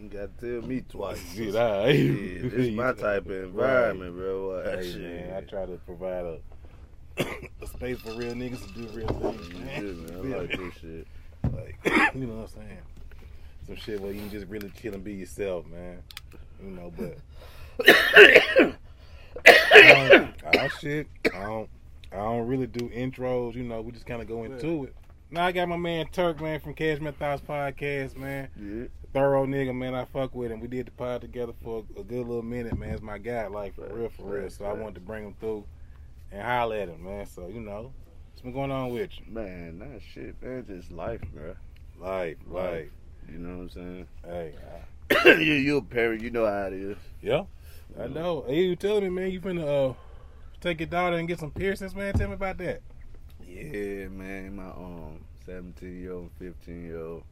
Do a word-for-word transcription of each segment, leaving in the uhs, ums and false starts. You gotta tell me twice. See that? Right? Yeah, this my type of environment, right. bro. Hey, shit. Man, I try to provide a, a space for real niggas to do real things, man. Yeah, man, I like this shit. Like, you know what I'm saying? Some shit where you can just really chill and be yourself, man. You know, but I don't, I shit, I don't, I don't really do intros. You know, we just kind of go into it. Now I got my man Turk, man, from Cashmere Thoughts Podcast, man. Yeah. Thorough nigga, man. I fuck with him. We did the pod together for a good little minute, man. It's my guy, like, for real, for real. So I wanted to bring him through and holler at him, man. So, you know, what's been going on with you? Man, that shit, man, just life, bro. Life, life. life. You know what I'm saying? Hey. I... you, you a parent. You know how it is. Yeah. I know. Hey, you told me, man, you finna uh, take your daughter and get some piercings, man. Tell me about that. Yeah, man, my um seventeen-year-old, fifteen-year-old,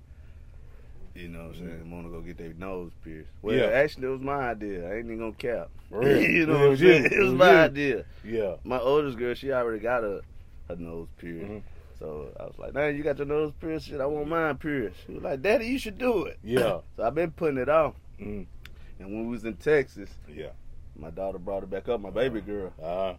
you know what I'm saying, mm-hmm. want to go get their nose pierced. Well, yeah. actually, it was my idea. I ain't even going to cap. Really? you know it what I'm saying? It was, it was my you. idea. Yeah. My oldest girl, she already got a, a nose pierced. Mm-hmm. So I was like, man, you got your nose pierced? Shit, I want mine pierced. She was like, Daddy, you should do it. Yeah. So I've been putting it off. Mm-hmm. And when we was in Texas, yeah, my daughter brought it back up, my baby girl. Uh-huh.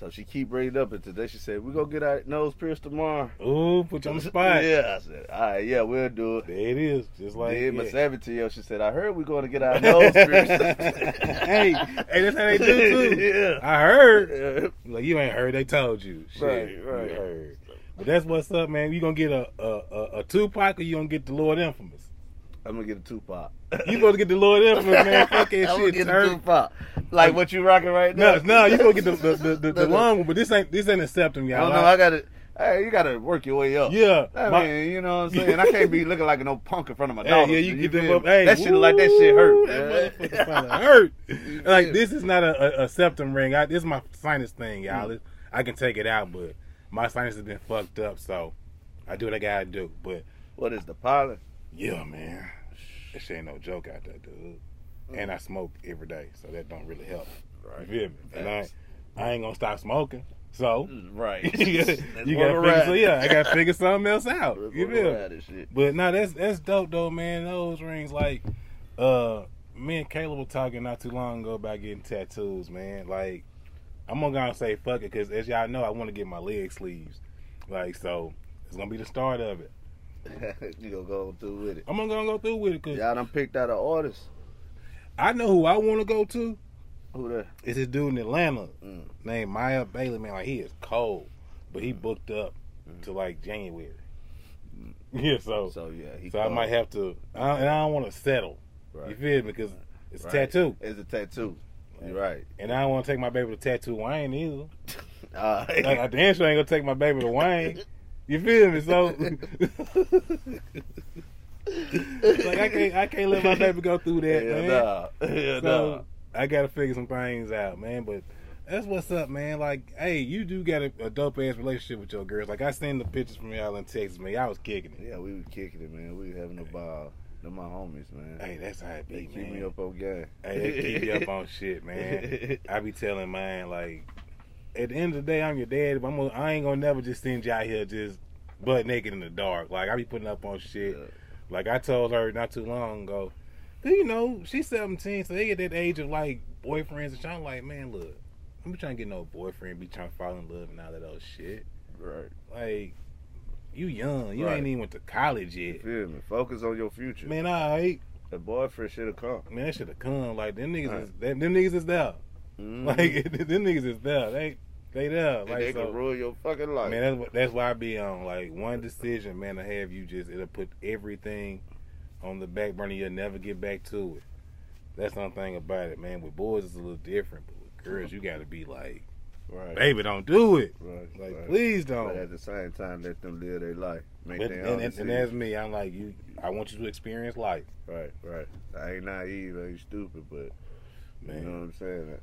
So she keep bringing it up, and today she said, we gonna get our nose pierced tomorrow. Ooh, put you on the spot. Yeah, I said, all right, yeah, we'll do it. There it is, just like that. Yeah, my seventeen-year-old, she said, I heard we gonna get our nose pierced. hey, hey, that's how they do, too. Yeah. I heard. Yeah. Like, you ain't heard, they told you. Shit, right, right. You heard. But that's what's up, man. You gonna get a, a, a, a Tupac, or you gonna get the Lord Infamous? I'm gonna get a Tupac. You gonna get the Lord Infamous, man. Fuck that shit. Get a Tupac. Like what you rocking right now. No, no, you gonna get the the, the, the, the long one, but this ain't this ain't a septum, y'all. No, no, I gotta hey, you gotta work your way up. Yeah. I my, mean, you know what I'm saying? I can't be looking like an old punk in front of my dog. Hey, yeah, you, you get them up. Hey, that shit woo, like that shit hurt. That motherfucker hurt. Like this is not a, a, a septum ring. I, this is my sinus thing, y'all. Mm. I can take it out, but my sinus has been fucked up, so I do what I gotta do. But what is the pollen? Yeah, man. That shit ain't no joke out there, dude. And I smoke every day, so that don't really help. Right. You feel me? And I, I ain't gonna stop smoking. So right, you gotta, you gotta figure. So, yeah, I gotta figure something else out. That's you feel me? But no, that's that's dope though, man. Those rings, like, uh, me and Caleb were talking not too long ago about getting tattoos, man. Like, I'm gonna go and say fuck it, cause as y'all know, I want to get my leg sleeves. Like, so it's gonna be the start of it. You gonna go through with it? I'm gonna go through with it, cause y'all done picked out an artist. I know who I want to go to. Who that? It's this dude in Atlanta mm. named Maya Bailey. Man, like he is cold, but he booked up mm. to like January. Mm. Yeah, so so yeah, he so cold. I might have to, I, and I don't want to settle. Right. You feel me? Because it's right. a tattoo. It's a tattoo. You're right. And I don't want to take my baby to tattoo Wayne either. uh, like, I damn sure ain't gonna take my baby to Wayne. You feel me? So like I can't I can't let my baby go through that, yeah, man. Nah. Yeah, so nah. I gotta figure some things out, man. But that's what's up, man. Like, hey, you do got a, a dope ass relationship with your girls. Like I seen the pictures from y'all in Texas, man. Y'all was kicking it. Yeah, we was kicking it, man. We was having a ball. They're my homies, man. Hey, that's how it be, they man. Keep me up on game. Hey, they keep me up on shit, man. I be telling mine, like, at the end of the day, I'm your dad. But I'm gonna, I ain't gonna never just send you out here just butt naked in the dark. Like I be putting up on shit. Yeah. Like I told her not too long ago, you know, she's seventeen, so they at that age of like boyfriends and shit. I'm like, man, look, I'm trying to get no boyfriend, be trying to fall in love and all that old shit. Right. Like, you young, you right. ain't even went to college yet. You feel me? Focus on your future. Man, alright. The boyfriend should have come. Man, that should have come. Like them niggas, right. is, them, them niggas is there. Mm-hmm. Like them niggas is there. They they there. Like, and they so, can ruin your fucking life. Man, that's that's why I be on like one decision, man. To have you just it'll put everything on the back burner. You'll never get back to it. That's one thing about it, man. With boys, it's a little different, but with girls, you gotta be like, right. baby, don't do it. Right. Like, right. please don't. But at the same time, let them live their life. Make but, their and, and, and that's me. I'm like you. I want you to experience life. Right, right. I ain't naive. I ain't stupid, but man. You know what I'm saying.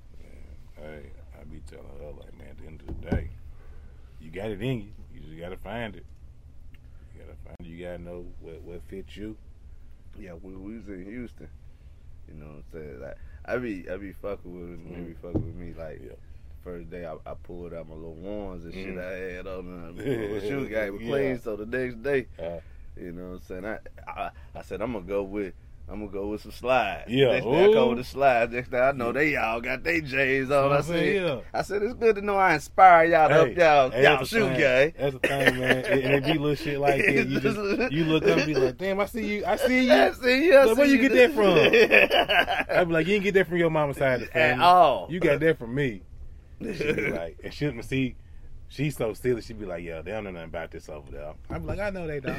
Hey, I be telling her, like, man, at the end of the day, you got it in you. You just got to find it. You got to find it. You got to know what, what fits you. Yeah, we, we was in Houston. You know what I'm saying? Like, I be, I be fucking with mm-hmm. me. Be fucking with me. Like, yeah. the first day, I, I pulled out my little ones and mm-hmm. shit I had on. The shoes got me clean. So the next day, uh, you know what I'm saying? I, I, I said, I'm going to go with I'm gonna go with some slides. Yeah. Next day I go with the slides. Next day I know they all got their J's on. I said, yeah. I said it's good to know I inspire y'all to hey, help y'all hey, y'all shoot, gang. That's the thing, man. And if you little shit like that, you just you look up and be like, damn, I see you, I see you. I see you. I like, see where you, you get that from? I'd be like, you didn't get that from your mama's side of the family. At all. You got that from me. And she'd be like, and she'd see. She's so silly. She'd be like, "Yo, they don't know nothing about this over there." I'm be like, "I know they don't,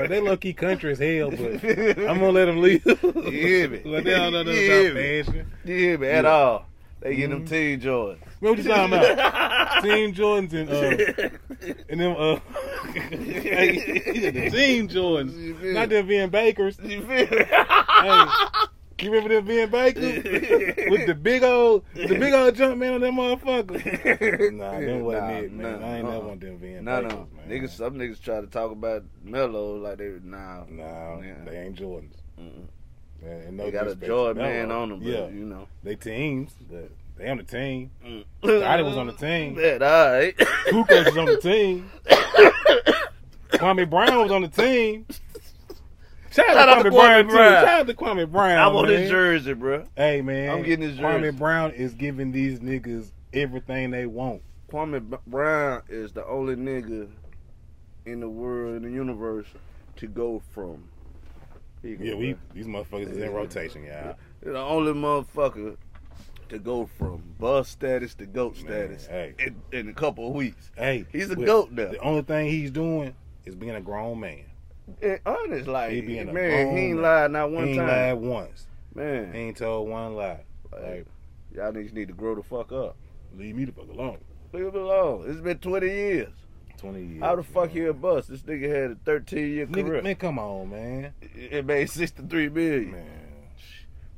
but they low key country as hell." But I'm gonna let them leave. Yeah, man. Like they don't know nothing yeah, about fashion. Yeah, man. At yeah. all, they mm-hmm. get them Team Jordans. What you talking about? Team Jordans and uh, and them uh, hey, Team Jordans. Not them being bakers. You feel me? Hey. You remember them being bakers with the big old, the big old jump man on that motherfucker? Nah, that wasn't nah, it, man. Nah, I ain't uh-uh. never want them being nah, bakers, no. man. Niggas, some niggas try to talk about Melo like they nah, nah, yeah. they ain't Jordans. Mm-mm. Man, no they got a Jordan man on them, but yeah. you know they teams, but they on the team. Mm. Dottie was on the team. That all right. Kukoc was on the team. Kwame Brown was on the team. Shout, Shout out to Kwame, Kwame Brown, Brown. Shout out to Kwame Brown. I want his jersey, bro. Hey, man. I'm getting his jersey. Kwame Brown is giving these niggas everything they want. Kwame Brown is the only nigga in the world, in the universe, to go from. Go, yeah, we bro. These motherfuckers is in rotation, y'all. They're the only motherfucker to go from bus status to GOAT status man, hey. in, in a couple of weeks. Hey, he's a GOAT now. The only thing he's doing is being a grown man. It honest, like he being man, he ain't lied not one time. He ain't time. lied once. Man, he ain't told one lie. Like, like, y'all niggas need to grow the fuck up. Leave me the fuck alone. Leave me alone. It's been twenty years. Twenty years. How the fuck you a bust? This nigga had a thirteen year career. Nigga, man, come on, man. It made sixty three million. Man,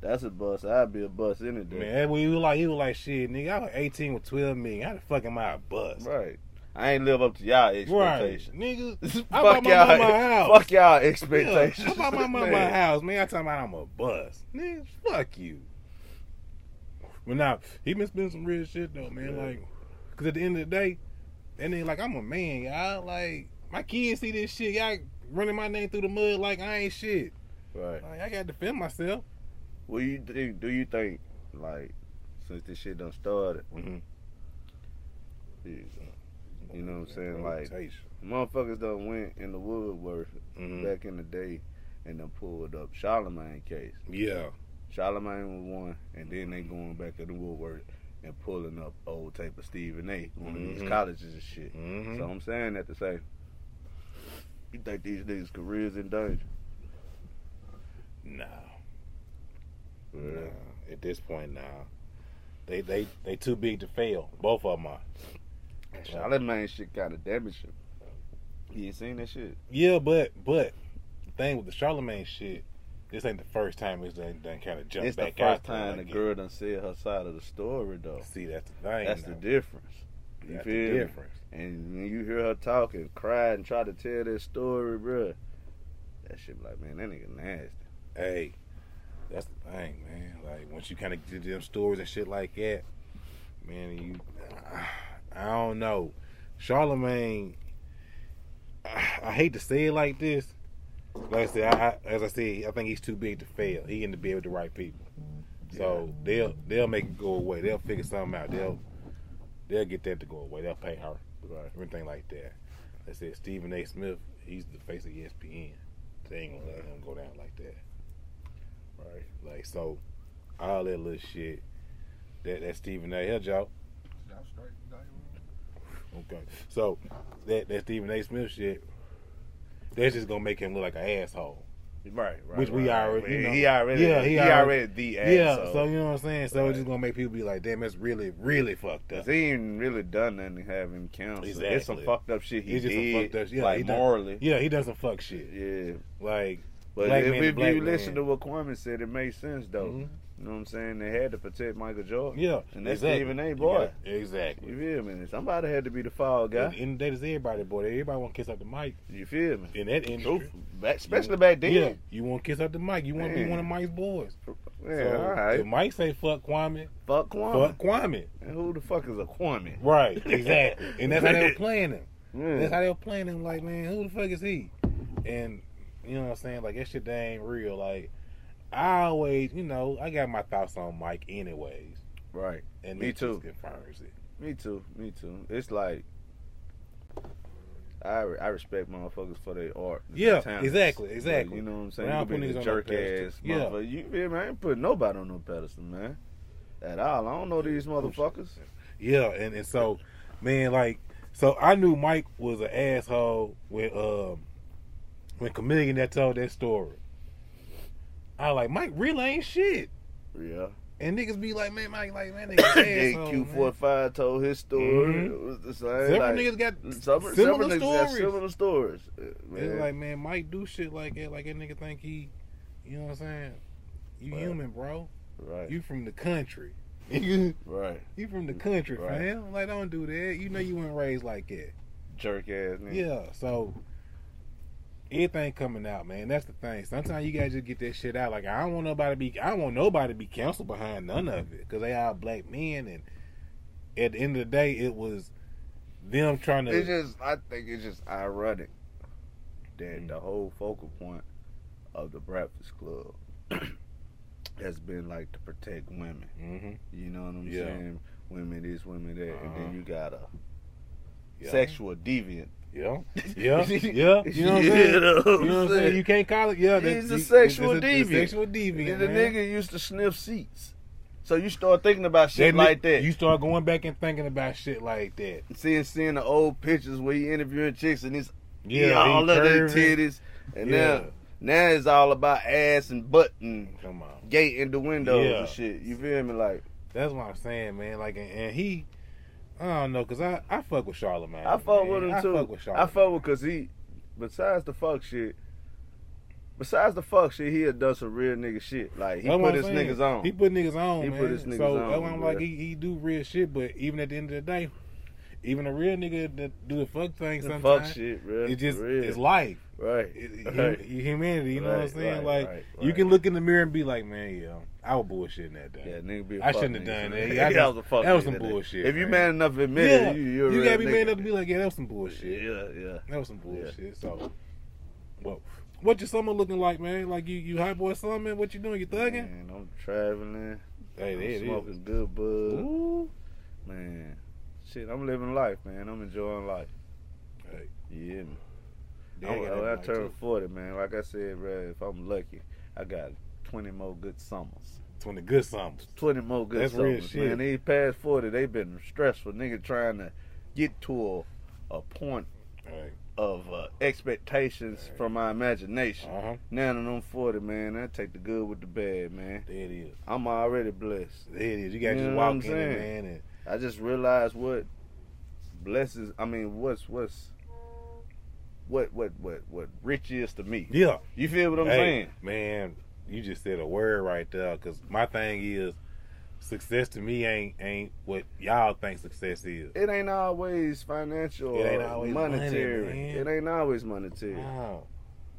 that's a bust. I'd be a bust any day. Man, we was like, he was like, shit, nigga. I was eighteen with twelve million. How the fuck am I a bust? Right. I ain't live up to y'all expectations. Right. Niggas, I fuck bought my y'all, mama a house. Fuck y'all expectations. Yeah, I bought my mama a house, man. I talking about I'm a bust. Niggas, fuck you. Well, now, he been spending some real shit, though, man. Yeah. Like, because at the end of the day, and then, like, I'm a man, y'all. Like, my kids see this shit. Y'all running my name through the mud like I ain't shit. Right. Like, I got to defend myself. Well, you think, do you think, like, since this shit done started, mm-hmm. Jesus. You know what I'm saying? Like, motherfuckers done went in the Woodworth mm-hmm. back in the day and done pulled up Charlamagne case. Yeah. Charlamagne was one, and then they going back to the Woodworth and pulling up old tape of Stephen A. One mm-hmm. of these colleges and shit. Mm-hmm. So I'm saying that to say, you think these niggas' careers in danger? No. Nah. Yeah. Nah. At this point, nah. They, they, they too big to fail. Both of them are. Charlamagne shit kind of damaged him. You ain't seen that shit? Yeah, but but the thing with the Charlamagne shit, this ain't the first time it's done, done kind of jumped back out. It's the first time the girl done said her side of the story, though. See, that's the thing. That's the difference. You feel me? And when you hear her talk and cry and try to tell that story, bro, that shit like, man, that nigga nasty. Hey, that's the thing, man. Like, once you kind of get them stories and shit like that, man, you... Uh, I don't know. Charlamagne, I, I hate to say it like this. Like I said, I, I, as I said, I think he's too big to fail. He in the bed with the right people. Yeah. So they'll they'll make it go away. They'll figure something out. They'll they'll get that to go away. They'll pay her. Right. Everything like that. Like I said, Stephen A. Smith, he's the face of E S P N. They ain't gonna let him go down like that. Right. Like, so, all that little shit, that, that Stephen A. Hell joke. Okay, so that that Stephen A. Smith shit, that's just gonna make him look like an asshole, right? Right. Which right, we already, right. you know, he already, yeah, he, he already, already the asshole. Yeah, so you know what I'm saying. So right. It's just gonna make people be like, damn, that's really, really fucked up. Cause he ain't really done nothing to have him counseled. Exactly. It's some fucked up shit he it's just did, some fucked up shit. Yeah, like he morally. Done, yeah, he done some fuck shit. Yeah, like. But if, if you man. listen to what Kwame said, it makes sense though. Mm-hmm. You know what I'm saying? They had to protect Michael Jordan. Yeah, and that's exactly. Stephen A. boy. Yeah, exactly. You feel me? Somebody had to be the fall guy. In the day, it's everybody boy. Everybody want to kiss up the mic. You feel me? In that industry, back, especially you, back then. Yeah, you want to kiss up the mic. You want to be one of Mike's boys. Yeah, so, all right. If Mike say fuck Kwame, fuck Kwame, fuck Kwame. And who the fuck is a Kwame? Right, exactly. And that's how they were playing him. Yeah. That's how they were playing him. Like, man, who the fuck is he? And you know what I'm saying? Like, that shit, they ain't real. Like. I always, you know, I got my thoughts on Mike anyways. Right. And me too. Confirms it. Me too. Me too. It's like I re- I respect motherfuckers for their art. Yeah, their exactly, exactly. Like, you know what I'm saying? I don't put niggas on jerk ass. Yeah, you feel me? I ain't put nobody on no pedestal, man. At all. I don't know these motherfuckers. Yeah, and, and so, man, like, so I knew Mike was an asshole when um when Chameleon that told that story. I was like, Mike really ain't shit. Yeah. And niggas be like, man, Mike, like, man, niggas asshole, Q forty-five told his story. Mm-hmm. It was the same. Several like, niggas got similar, similar niggas stories. Got similar stories. Man. It's like, man, Mike do shit like that. Like, that nigga think he, you know what I'm saying? You right. Human, bro. Right. You from the country. Right. You from the country, right. Fam. Like, don't do that. You know you weren't raised like that. Jerk ass nigga. Yeah, so... Everything coming out, man. That's the thing. Sometimes you gotta just get that shit out. Like I don't want nobody to be, I don't want nobody to be canceled behind none of it, because they all black men, and at the end of the day, it was them trying to. It's just, I think it's just ironic that mm-hmm. the whole focal point of the Breakfast Club has been like to protect women. Mm-hmm. You know what I'm yeah. saying? Women this, women that, uh-huh. and then you got a yeah. sexual deviant. Yeah, yeah, yeah. You know what I'm saying? You know what I'm saying? You can't call it. Yeah, he's a sexual it's a, deviant. It's a sexual deviant. And the man. Nigga used to sniff seats. So you start thinking about shit that, like that. You start going back and thinking about shit like that. Seeing seeing the old pictures where he interviewing chicks and it's yeah, yeah all of their titties. And yeah. now now it's all about ass and butt and come on, gate in the windows yeah. and shit. You feel me? Like that's what I'm saying, man. Like and, and he. I don't know, cause I, I fuck with Charlamagne. I fuck man. with him too. I fuck with Charlamagne. I fuck with cause he, besides the fuck shit, besides the fuck shit, he had done some real nigga shit. Like he that's put his saying. niggas on. He put niggas on. He man. put his niggas so, on. So I'm like, he, he do real shit, but even at the end of the day, even a real nigga that do the fuck thing sometimes, the fuck shit, bro. It just real. It's life, right? It, right. Humanity, you know right. what I'm saying? Right. Like right. you right. can look in the mirror and be like, man, yeah. I was bullshitting that day. Yeah, nigga be a I shouldn't have done that. Yeah, I just, that was a fuck. That was some that bullshit. If you man enough to admit yeah. it, you, you're you gotta be nigga. man enough to be like, yeah, that was some bullshit. Yeah, yeah, that was some bullshit. Yeah. So, well, what your summer looking like, man? Like you, you high boy summer? What you doing? You thugging? Man, I'm traveling. Hey, I'm it smoking is. good bud. Ooh. Man, shit, I'm living life, man. I'm enjoying life. Hey, yeah. I turned forty, man. Like I said, bro, if I'm lucky, I got twenty more good summers. Twenty good summers. Twenty more good That's summers. Real shit. Man, these past forty, they've been stressful. Nigga trying to get to a, a point right. of uh, expectations right. from my imagination. Uh-huh. Now that I'm forty, man, I take the good with the bad, man. There it is. I'm already blessed. There it is. You got to just walk in, it, man. And I just realized what blesses. I mean, what's what's. What what what what rich is to me? Yeah, you feel what I'm hey, saying, man. You just said a word right there, because my thing is, success to me ain't ain't what y'all think success is. It ain't always financial it ain't or always monetary. Money, it ain't always monetary. Wow.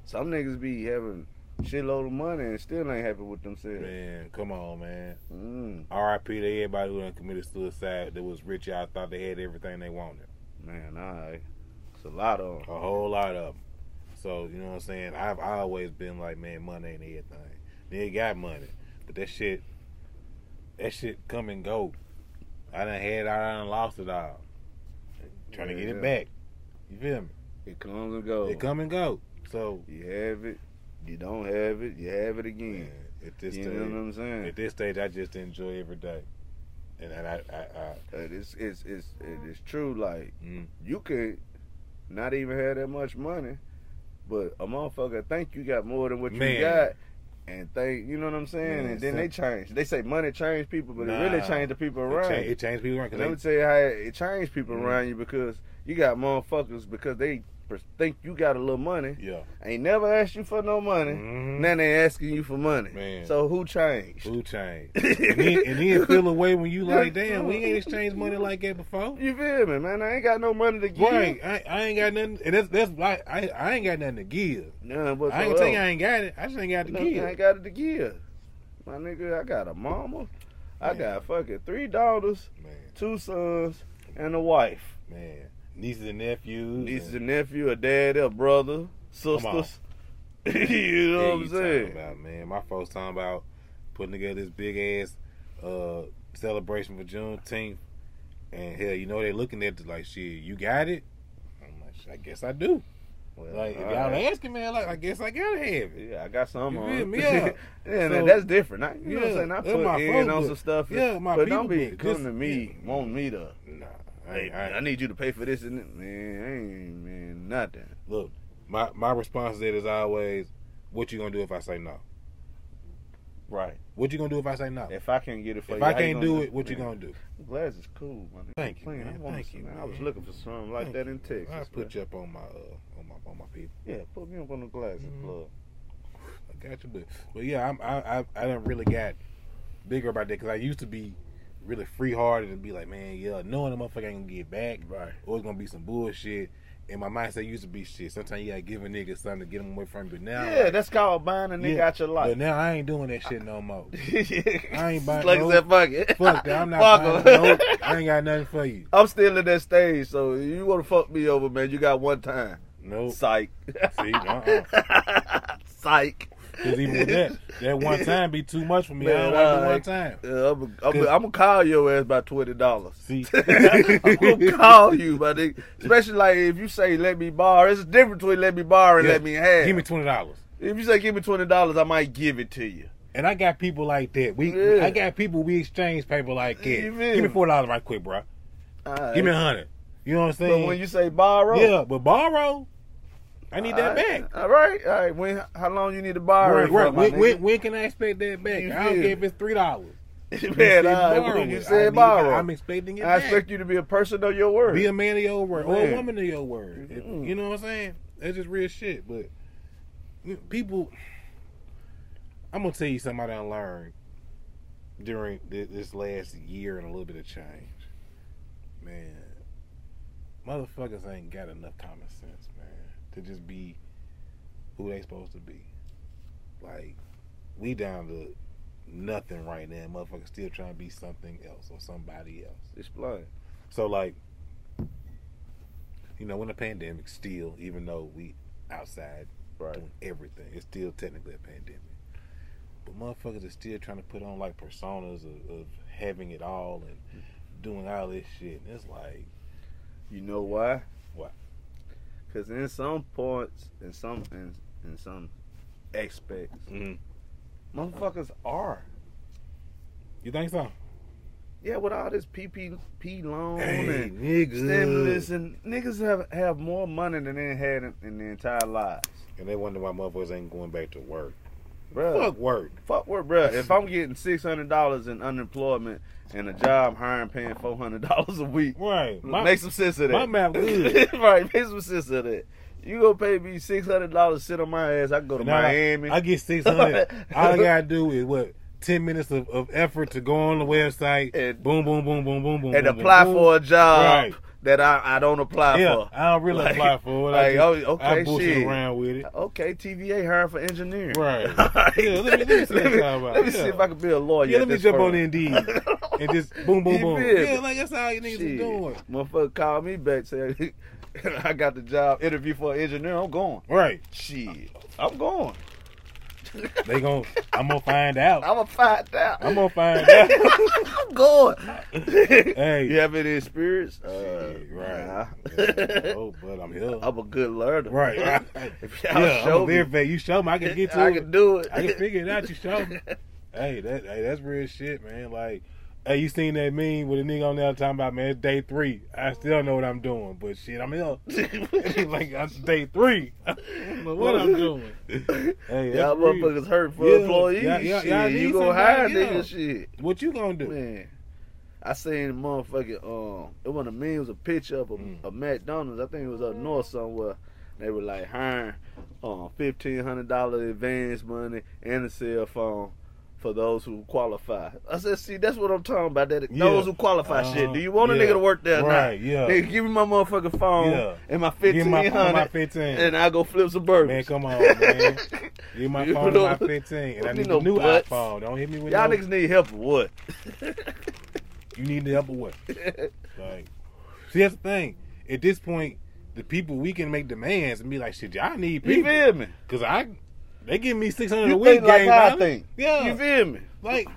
Some niggas be having shitload of money and still ain't happy with themselves. Man, come on, man. Mm. R I P to everybody who done committed suicide that was rich. Y'all thought they had everything they wanted. Man, alright. It's a lot of them. A whole lot of them. So, you know what I'm saying? I've always been like, man, money ain't everything. They got money, but that shit, that shit come and go. I done had, I done lost it all. Trying yeah. to get it back. You feel me? It comes and goes. It come and go. So you have it, you don't have it, you have it again. Yeah, at this you stage, know what I'm saying? At this stage, I just enjoy every day, and, and I, I, I it's it's it's it's true. Like mm. you could not even have that much money, but a motherfucker think you got more than what man. you got. And think, you know what I'm saying? Man, and then they change. They say money changed people, but nah, it really changed the people around. It, cha- it changed people around. Let me tell you how it, it changed people mm-hmm. around you, because you got motherfuckers, because they think you got a little money. Yeah. Ain't never asked you for no money. Mm-hmm. Now they asking you for money. Man. So who changed? Who changed? and, then, and then feel away when you like, damn, we ain't exchanged money like that before. You feel me, man? I ain't got no money to give. Right. I, I ain't got nothing. And that's that's like I I ain't got nothing to give. Nah, but I ain't tell you I ain't got it. I just ain't got to no, give. I ain't got it to give. My nigga, I got a mama. Man. I got fucking three daughters, man. two sons, and a wife. Man. Nieces and nephews. Nieces and, and nephews, a dad, a brother, sisters. You know yeah, what I'm saying? About, man, my folks talking about putting together this big ass uh, celebration for Juneteenth, and hell, you know they looking at it like, shit, you got it? I'm like, shit, I guess I do. Well, like if y'all right. asking, man, like I guess I gotta have it. Yeah, I got some you on. Feel me? Yeah, yeah so, man, that's different. I, you yeah, know what I'm saying? I put my in on some stuff. Yeah, and, my but people don't be coming to me, yeah. want me to. Nah, I, hey, I, I need you to pay for this and man, I ain't man nothing. Look, my my response to that is always, what you gonna do if I say no? Right. What you gonna do if I say no? If I can't get it for if you, if I can't do it, what man. you gonna do? I'm glad it's cool, man. Thank you, man. I Thank you. Man. I was looking for something like Thank that in Texas. I put you up on my. Uh, on my people. Yeah, put me up on the glasses, mm-hmm. club. I got you, but but yeah, I'm, I I I done really got bigger about that because I used to be really free hearted and be like, man, yeah, knowing the motherfucker ain't gonna get back, right? Or it's gonna be some bullshit. And my mindset used to be shit. Sometimes you gotta give a nigga something to get him away from you. But now, yeah, like, that's called buying a nigga yeah, out your life. But now I ain't doing that shit no more. yeah. I ain't buying. Like no, that fuck, fuck that. I'm not. Fuck buying no, I ain't got nothing for you. I'm still in that stage, so you wanna fuck me over, man? You got one time. Nope. Psych. See, uh-uh. Psych. Because even with that, that one time be too much for me. Man, I don't uh, like the one time. Uh, I'm going to call your ass by twenty dollars. See? I'm going to call you, my nigga. Especially like if you say, let me borrow. It's a difference between let me borrow and yeah. let me have. Give me twenty dollars. If you say, give me twenty dollars, I might give it to you. And I got people like that. We, yeah. I got people, we exchange paper like that. Give me four dollars right quick, bro. Right. Give me one hundred dollars. You know what I'm saying? But when you say borrow. Yeah, but borrow. I need all that right, back. All right, all right. When? How long you need to borrow? Right, right. When, when, when can I expect that back? You I don't care if it's three dollars. Man, I, you said borrow. I'm expecting it. I back. expect you to be a person of your word. Be a man of your word, man. Or a woman of your word. Mm-hmm. You know what I'm saying? That's just real shit. But people, I'm gonna tell you something I done learned during this last year and a little bit of change. Man, motherfuckers ain't got enough common sense, man. To just be who they supposed to be. Like, we down to nothing right now. Motherfuckers still trying to be something else or somebody else. It's blood. So, like, you know, when the pandemic still, even though we outside right. doing everything, it's still technically a pandemic. But motherfuckers are still trying to put on, like, personas of, of having it all and doing all this shit. And it's like... You know why? Why? Because in some parts, in some in, in some aspects, mm-hmm. motherfuckers are. You think so? Yeah, with all this P P P loan hey, and nigga. stimulus, and niggas have, have more money than they had in, in their entire lives. And they wonder why motherfuckers ain't going back to work. Bruh, fuck work. Fuck work, bruh. If I'm getting six hundred dollars in unemployment and a job hiring paying four hundred dollars a week, right. my, make some sense of that. My math good. Right, make some sense of that. You gonna pay me six hundred dollars, sit on my ass, I can go to now Miami. I, I get six hundred dollars. All I gotta do is, what, ten minutes of, of effort to go on the website, and, boom, boom, boom, boom, boom, boom, and boom, apply boom, for a job. Right. That I, I don't apply yeah, for. I don't really like, apply for it. I, like, just, oh, okay, I bullshit shit. around with it. Okay, T V A hiring for engineering. Right. Like, yeah, let me, let me, see, let me, about. Let me yeah. see if I can be a lawyer. Yeah, let me jump firm. on Indeed and just boom, boom, boom. Yeah, yeah, like that's how you niggas shit. Is doing. Motherfucker called me back saying, I got the job interview for an engineer. I'm going. Right. Shit. I'm going. They gon' I'm gonna find out. I'm gonna find out. I'm gonna find out. I'm going. Hey, you have any experience? Uh, Shit, right. Yeah. Oh, but I'm here. I'm a good learner. Right. Right. If y'all yeah, show I'm a me, you show me. I can get to I it. I can do it. I can figure it out. You show me. Hey, that hey, that's real shit, man. Like, hey, you seen that meme with a nigga on there talking about, man, it's day three. I still don't know what I'm doing, but shit, I'm here. Like, that's day three. I don't know what I'm doing. Hey, y'all motherfuckers hurt for yeah. employees. Y'all, y'all, y'all you gonna hire niggas shit. What you gonna do? Man, I seen a motherfucking, um, it was a meme, it was a picture of a, mm. a McDonald's. I think it was up north somewhere. They were like hiring um, fifteen hundred dollars advance money and a cell phone. For those who qualify. I said, see, that's what I'm talking about. That yeah. Those who qualify uh, shit. Do you want yeah. a nigga to work there or right, not? Yeah. They give me my motherfucking phone yeah. and my fifteen hundred dollars. Give my phone my fifteen. And I go flip some burgers. Man, come on, man. Give my phone my fifteen. And I need no a new butts. iPhone. Don't hit me with Y'all no... niggas need help or what? You need the help or what? Like, see, that's the thing. At this point, the people, we can make demands and be like, shit, y'all need people. You feel me? Because I... They give me six hundred dollars a week, like game, I think. Yeah. You feel me? Like,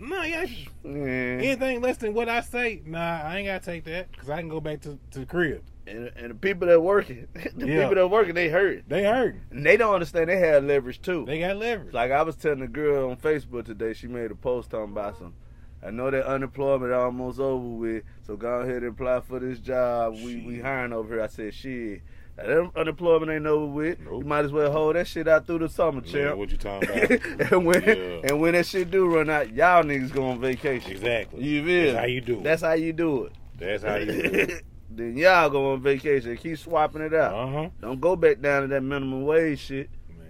nah, yeah. yeah. Anything less than what I say, nah, I ain't got to take that because I can go back to, to the crib. And, and the people that working, the yeah. people that working, they hurt. They hurt. And they don't understand they had leverage, too. They got leverage. Like, I was telling a girl on Facebook today, she made a post talking about some. I know that unemployment almost over with, so go ahead and apply for this job. Shit. We we hiring over here. I said, shit, that unemployment ain't over with. Nope. You might as well hold that shit out through the summer, champ. What you talking about? and, when, yeah. and when that shit do run out, y'all niggas go on vacation. Exactly. You feel? That's how you do it. That's how you do it. That's how you do it. Then y'all go on vacation. Keep swapping it out. Uh-huh. Don't go back down to that minimum wage shit. Man.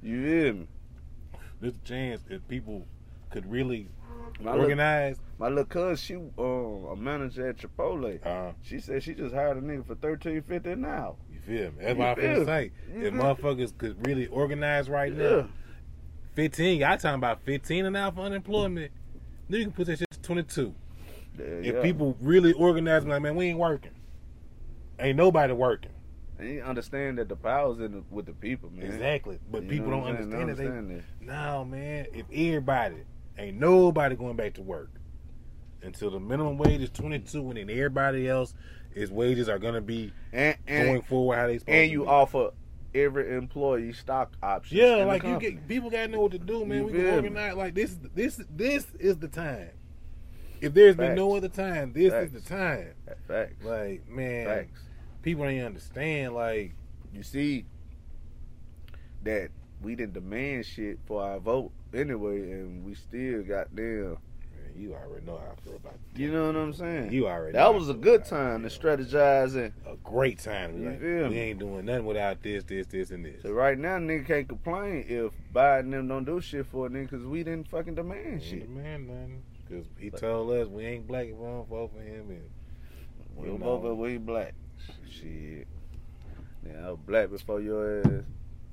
You feel me? There's a chance that people could really... My organized. Little, my little cousin, she um, a manager at Chipotle. Uh, she said she just hired a nigga for thirteen fifty an hour. You feel me? That's you what I finna say. You if motherfuckers could really organize right yeah. now, fifteen. Y'all talking about fifteen an hour for unemployment? Then you can put that shit to twenty two. Yeah, if yeah. people really organize, like, man, we ain't working. Ain't nobody working. They understand that the power's in the, with the people, man. Exactly, but you people don't understand, don't understand that. They, that. No, man. If everybody. Ain't nobody going back to work until the minimum wage is twenty-two, and then everybody else is wages are going to be and, and, going forward how they supposed and to. And you be. Offer every employee stock options. Yeah, like you get people got to know what to do, man. You we can organize like this. This this is the time. If there's Facts. Been no other time, this Facts. Is the time. Facts. Like man, Facts. People ain't understand. Like you see that we didn't demand shit for our vote. Anyway, and we still got them. Man, you already know how I feel about that. You know what I'm saying? You already that know. That was a good time to strategize and a great time. Like, yeah. We ain't doing nothing without this, this, this, and this. So right now, nigga can't complain if Biden them don't do shit for it, nigga, because we didn't fucking demand we shit. Demand nothing. Because he but, told us we ain't black if we don't vote for him. And we don't vote for we black. Shit. Yeah, I was black before your ass.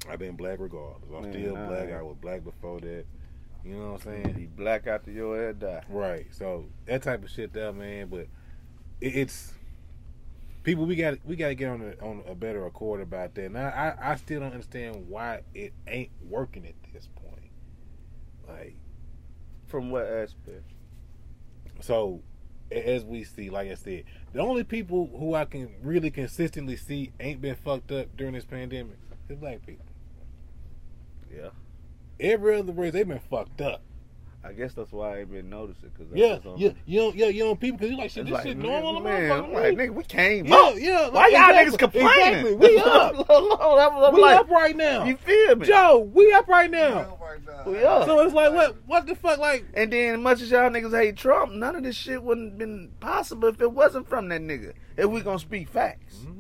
I've been black regardless. I'm man, still nah, black. Man. I was black before that. You know what I'm saying? You black after your head die. Right. So that type of shit, there, man. But it, it's people. We got we got to get on a, on a better accord about that. Now I, I still don't understand why it ain't working at this point. Like, from what aspect? So as we see, like I said, the only people who I can really consistently see ain't been fucked up during this pandemic is black people. Yeah. Every other race, they've been fucked up. I guess that's why I ain't been noticing. Cause yeah, yeah, you know, yeah, you know, people, because you like, shit, this like, shit normal. Man, I'm like, nigga, we came yeah, up. Yeah, like, why y'all exactly, niggas complaining? Exactly. We up. I'm we like, up right now. You feel me? Joe, we up right now. We up. So it's like, what what the fuck? Like, and then, much as y'all niggas hate Trump, none of this shit wouldn't have been possible if it wasn't from that nigga. If we gonna speak facts. Mm-hmm.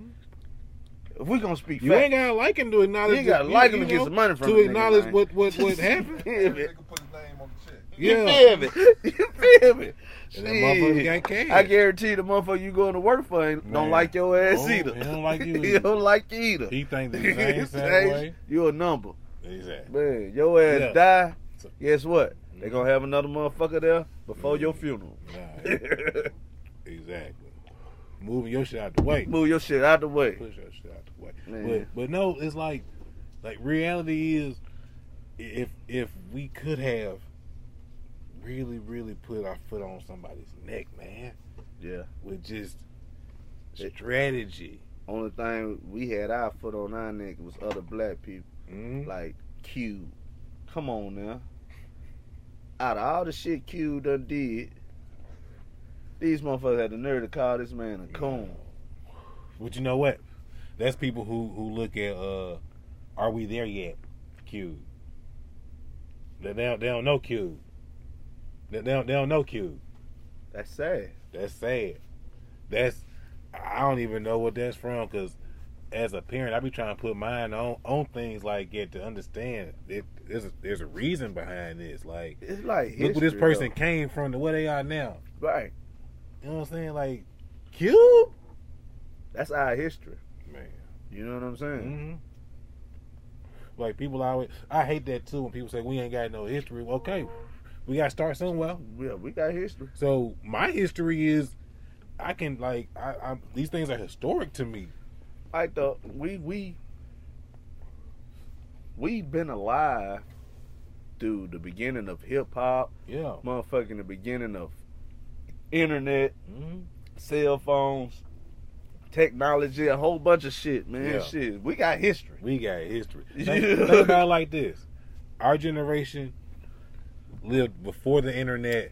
If we gonna speak you facts. Ain't gotta like him to acknowledge. You ain't gotta like him to get some money from him. To acknowledge nigga, what, what, what happened. You feel yeah. me? You feel me? And that motherfucker got cash. I guarantee the motherfucker you going to work for ain't man. Don't like your ass oh, either. He don't like you either. He don't like you either. He thinks the same, same way. You a number. Exactly. Man, your ass yeah. die, guess what? Mm-hmm. They gonna have another motherfucker there before mm-hmm. your funeral. Nah, exactly. Moving your shit out the way. Move your shit out the way. Push your shit out the way. But, but no, it's like, like reality is, if if we could have really, really put our foot on somebody's neck, man. Yeah. With just strategy. It, only thing we had our foot on our neck was other black people. Mm-hmm. Like Q. Come on now. Out of all the shit Q done did, these motherfuckers had the nerve to call this man a coon. But you know what? That's people who, who look at, uh, are we there yet? Q. They, they, don't, they don't know Q. They, they, don't, they don't know Q. That's sad. That's sad. That's, I don't even know what that's from, because as a parent, I be trying to put mine on, on things like that to understand it, there's, a, there's a reason behind this. Like, it's like history, look where this person though. Came from to where they are now. Right. You know what I'm saying? Like, Q? That's our history. Man. You know what I'm saying? Mm-hmm. Like, people always... I hate that, too, when people say, we ain't got no history. Okay, we got to start somewhere. Yeah, we got history. So, my history is... I can, like... I, I These things are historic to me. I thought... We... We... we've been alive through the beginning of hip hop, yeah, motherfucking the beginning of internet, mm-hmm. cell phones, technology, a whole bunch of shit, man. Yeah. Shit, we got history. We got history. Think, yeah. think about it like this: our generation lived before the internet,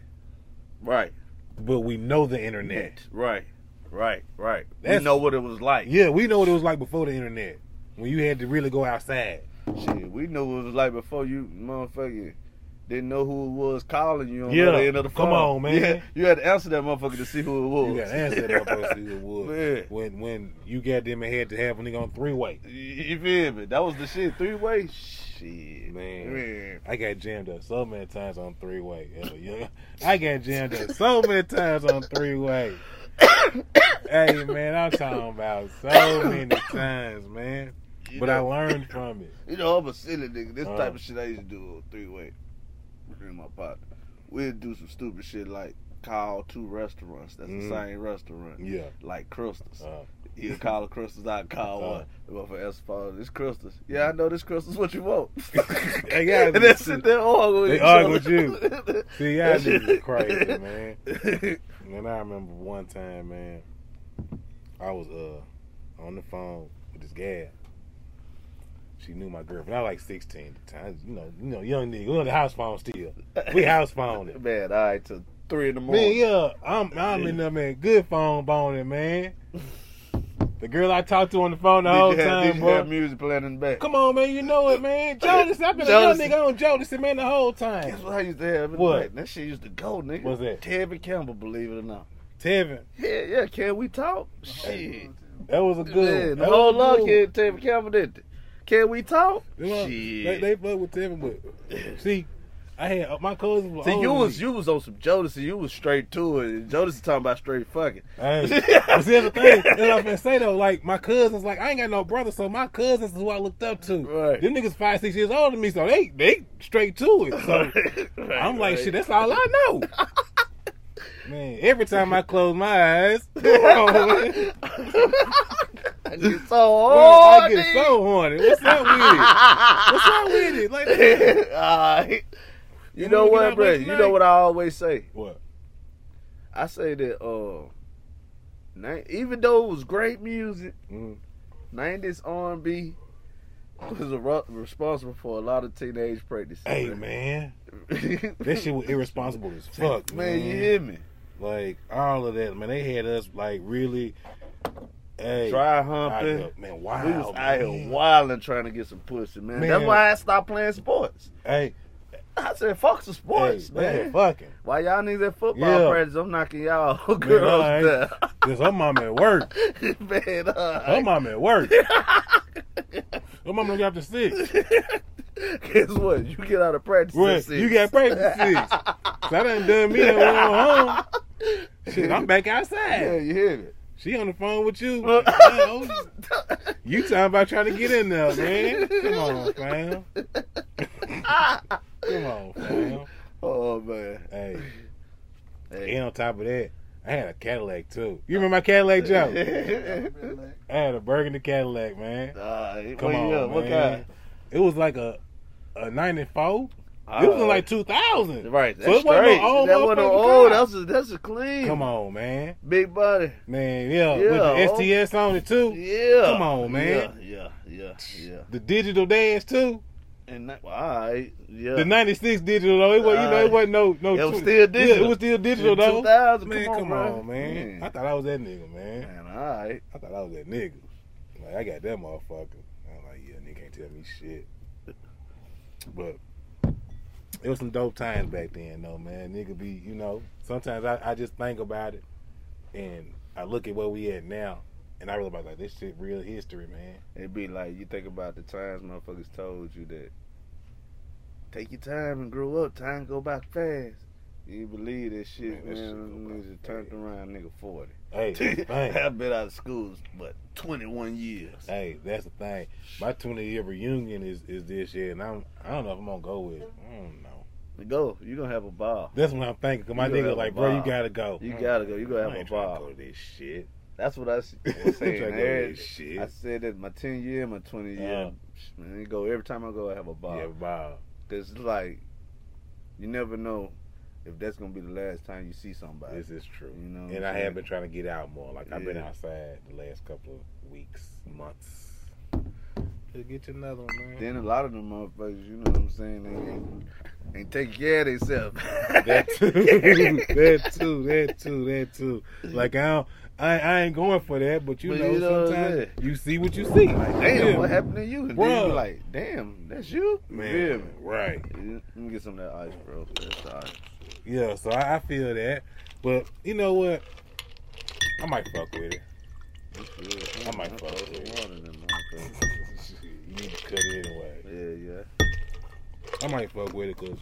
right? But we know the internet, right? Right, right. That's, we know what it was like. Yeah, we know what it was like before the internet, when you had to really go outside. Shit, we know what it was like before you motherfucking didn't know who it was calling you on yeah. the end of the phone. Come on, man. Yeah, you had to answer that motherfucker to see who it was. You got to answer that motherfucker to see who it was. Man. When when you got them in head to have a nigga on three way. You feel me? That was the shit. Three way? Shit. Man. man. I got jammed up so many times on three way. Yeah. I got jammed up so many times on three way. Hey, man, I'm talking about so many times, man. You but know, I learned from it. You know, I'm a silly nigga. This uh, type of shit I used to do three-way in my pocket. We'd do some stupid shit like call two restaurants. That's mm-hmm. the same restaurant. Yeah. Like Crystals. Uh, He'll call a Crystals, I'd call uh, one. But for S phone, it's Crystals. Yeah, I know this Crystals. What you want? Hey, guys, and they sit there argue with you. They argue with you. See, y'all niggas is crazy, man. And I remember one time, man, I was uh on the phone with this guy. She knew my girlfriend. I was like sixteen at the time. You know, you know, young nigga. We on the house phone still. We house phone it. Man, all right, till three in the morning. Man, yeah, I'm I'm in there, man. Good phone boning, man. The girl I talked to on the phone the did whole you have, time, did you have music playing in the back? Come on, man, you know it, man. Jonas, I've been a young nigga on Jodeci, man, the whole time. That's what I used to have. What? Back. That shit used to go, nigga. What's that? Tevin Campbell, believe it or not. Tevin? Yeah, yeah, can we talk? Shit. That was a good one. The whole lot kid, Tevin Campbell did it. Can we talk? Shit. They, they fuck with Tevin, but see, I had my cousin was See, old you was me. You was on some Jodeci. You was straight to it. And Jodeci talking about straight fucking. Hey, but see, that's the thing. That's what I'm gonna say though. Like my cousins, like I ain't got no brother, so my cousins is who I looked up to. Right. Them niggas five, six years older than me, so they they straight to it. So right, I'm like, right. shit, that's all I know. Man, every time I close my eyes, I get so horny. I get so horny. What's up with it? What's up with it? Like, all right. You, you know what, bro? You know what I always say? What? I say that, uh, even though it was great music, mm-hmm. nineties R and B was re- responsible for a lot of teenage pregnancies. Hey, man. man. That shit was irresponsible as fuck, man. Man, you hear me? Like, all of that. Man, they had us, like, really... Hey, dry humping, up, man. Wild, we was out here wilding trying to get some pussy, man. man. That's why I stopped playing sports. Hey, I said, fuck the sports, hey, man. man. Fucking. Why y'all niggas at football yeah. practice? I'm knocking y'all man, girls right. down. Cause her mama at work. Man, uh, her mama at work. Her mama got up to six. Guess what? You get out of practice right. at six. You got practice at six. So I done done me and went home. Shit, I'm back outside. Yeah, you hear it. She on the phone with you. Yo, you talking about trying to get in there, man. Come on, fam. Come on, fam. Oh, man. Hey. hey. And on top of that, I had a Cadillac, too. You remember my Cadillac joke? I had a burgundy Cadillac, man. Uh, Come on, up? man. What kind? It was like a a ninety-four. Uh, it was in like two thousand. Right. That's so it wasn't straight. No old that wasn't old. That's a, that's a clean. Come on, man. Big body. Man, yeah. yeah With the S T S on it, too. Yeah. Come on, man. Yeah, yeah, yeah. yeah. The digital dance, too. And that, well, all right. Yeah. The ninety-six digital, though. It was, you know, it wasn't no. no it was still digital. Yeah, it was still digital, in though. two thousand, man. Come on, come on man. man. I thought I was that nigga, man. Man, all right. I thought I was that nigga. Like, I got that motherfucker. I'm like, yeah, nigga can't tell me shit. But. It was some dope times back then, though, man. Nigga be, you know, sometimes I, I just think about it, and I look at where we at now, and I really about like, this shit real history, man. It be like, you think about the times motherfuckers told you that, take your time and grow up, time go by fast. You believe that shit, man. man. Niggas turned around, nigga, forty. Hey, I've been out of school, but twenty-one years. Hey, that's the thing. My twenty-year reunion is, is this year, and I'm I don't know if I'm gonna go with it. I don't know. Go, you gonna have a ball. That's what I'm thinking. Cause my nigga like, bro, you gotta go. You gotta go. You gonna have a ball. Go this shit. That's what I was saying. I said that my ten year, my twenty year. man. You go every time I go, I have a bob. Yeah, bob. Cause like, you never know if that's gonna be the last time you see somebody. This is true. You know, and I have been trying to get out more. Like yeah. I've been outside the last couple of weeks, months. Just get you another one, man. Then a lot of them motherfuckers, you know what I'm saying, they ain't, ain't taking care of themselves. That too, that too, that too, that too. Like I don't. I, I ain't going for that, but you, but know, you know sometimes yeah. you see what you see. Like, damn, yeah. what happened to you? And bro. Then you like, damn, that's you? Man, yeah. right. Let me get some of that ice, bro. That's the ice. Yeah, so I, I feel that. But you know what? I might fuck with it. I might fuck with it. You need to cut it anyway. Yeah, yeah. I might fuck with it because,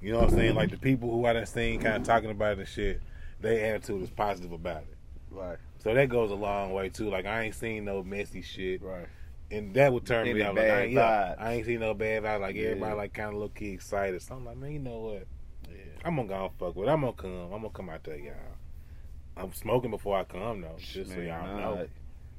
you know what I'm saying? Like the people who I done seen kind of talking about it and shit, their attitude is positive about it. Right. So that goes a long way too. Like I ain't seen no messy shit. Right. And that would turn Any me out. Like I ain't, yeah, I ain't seen no bad vibes. Like yeah. everybody like kind of low key excited. So I'm like, man, you know what? Yeah. I'm gonna go and fuck with it. I'm gonna come. I'm gonna come out there, y'all. I'm smoking before I come though. Just man, so y'all nah, know.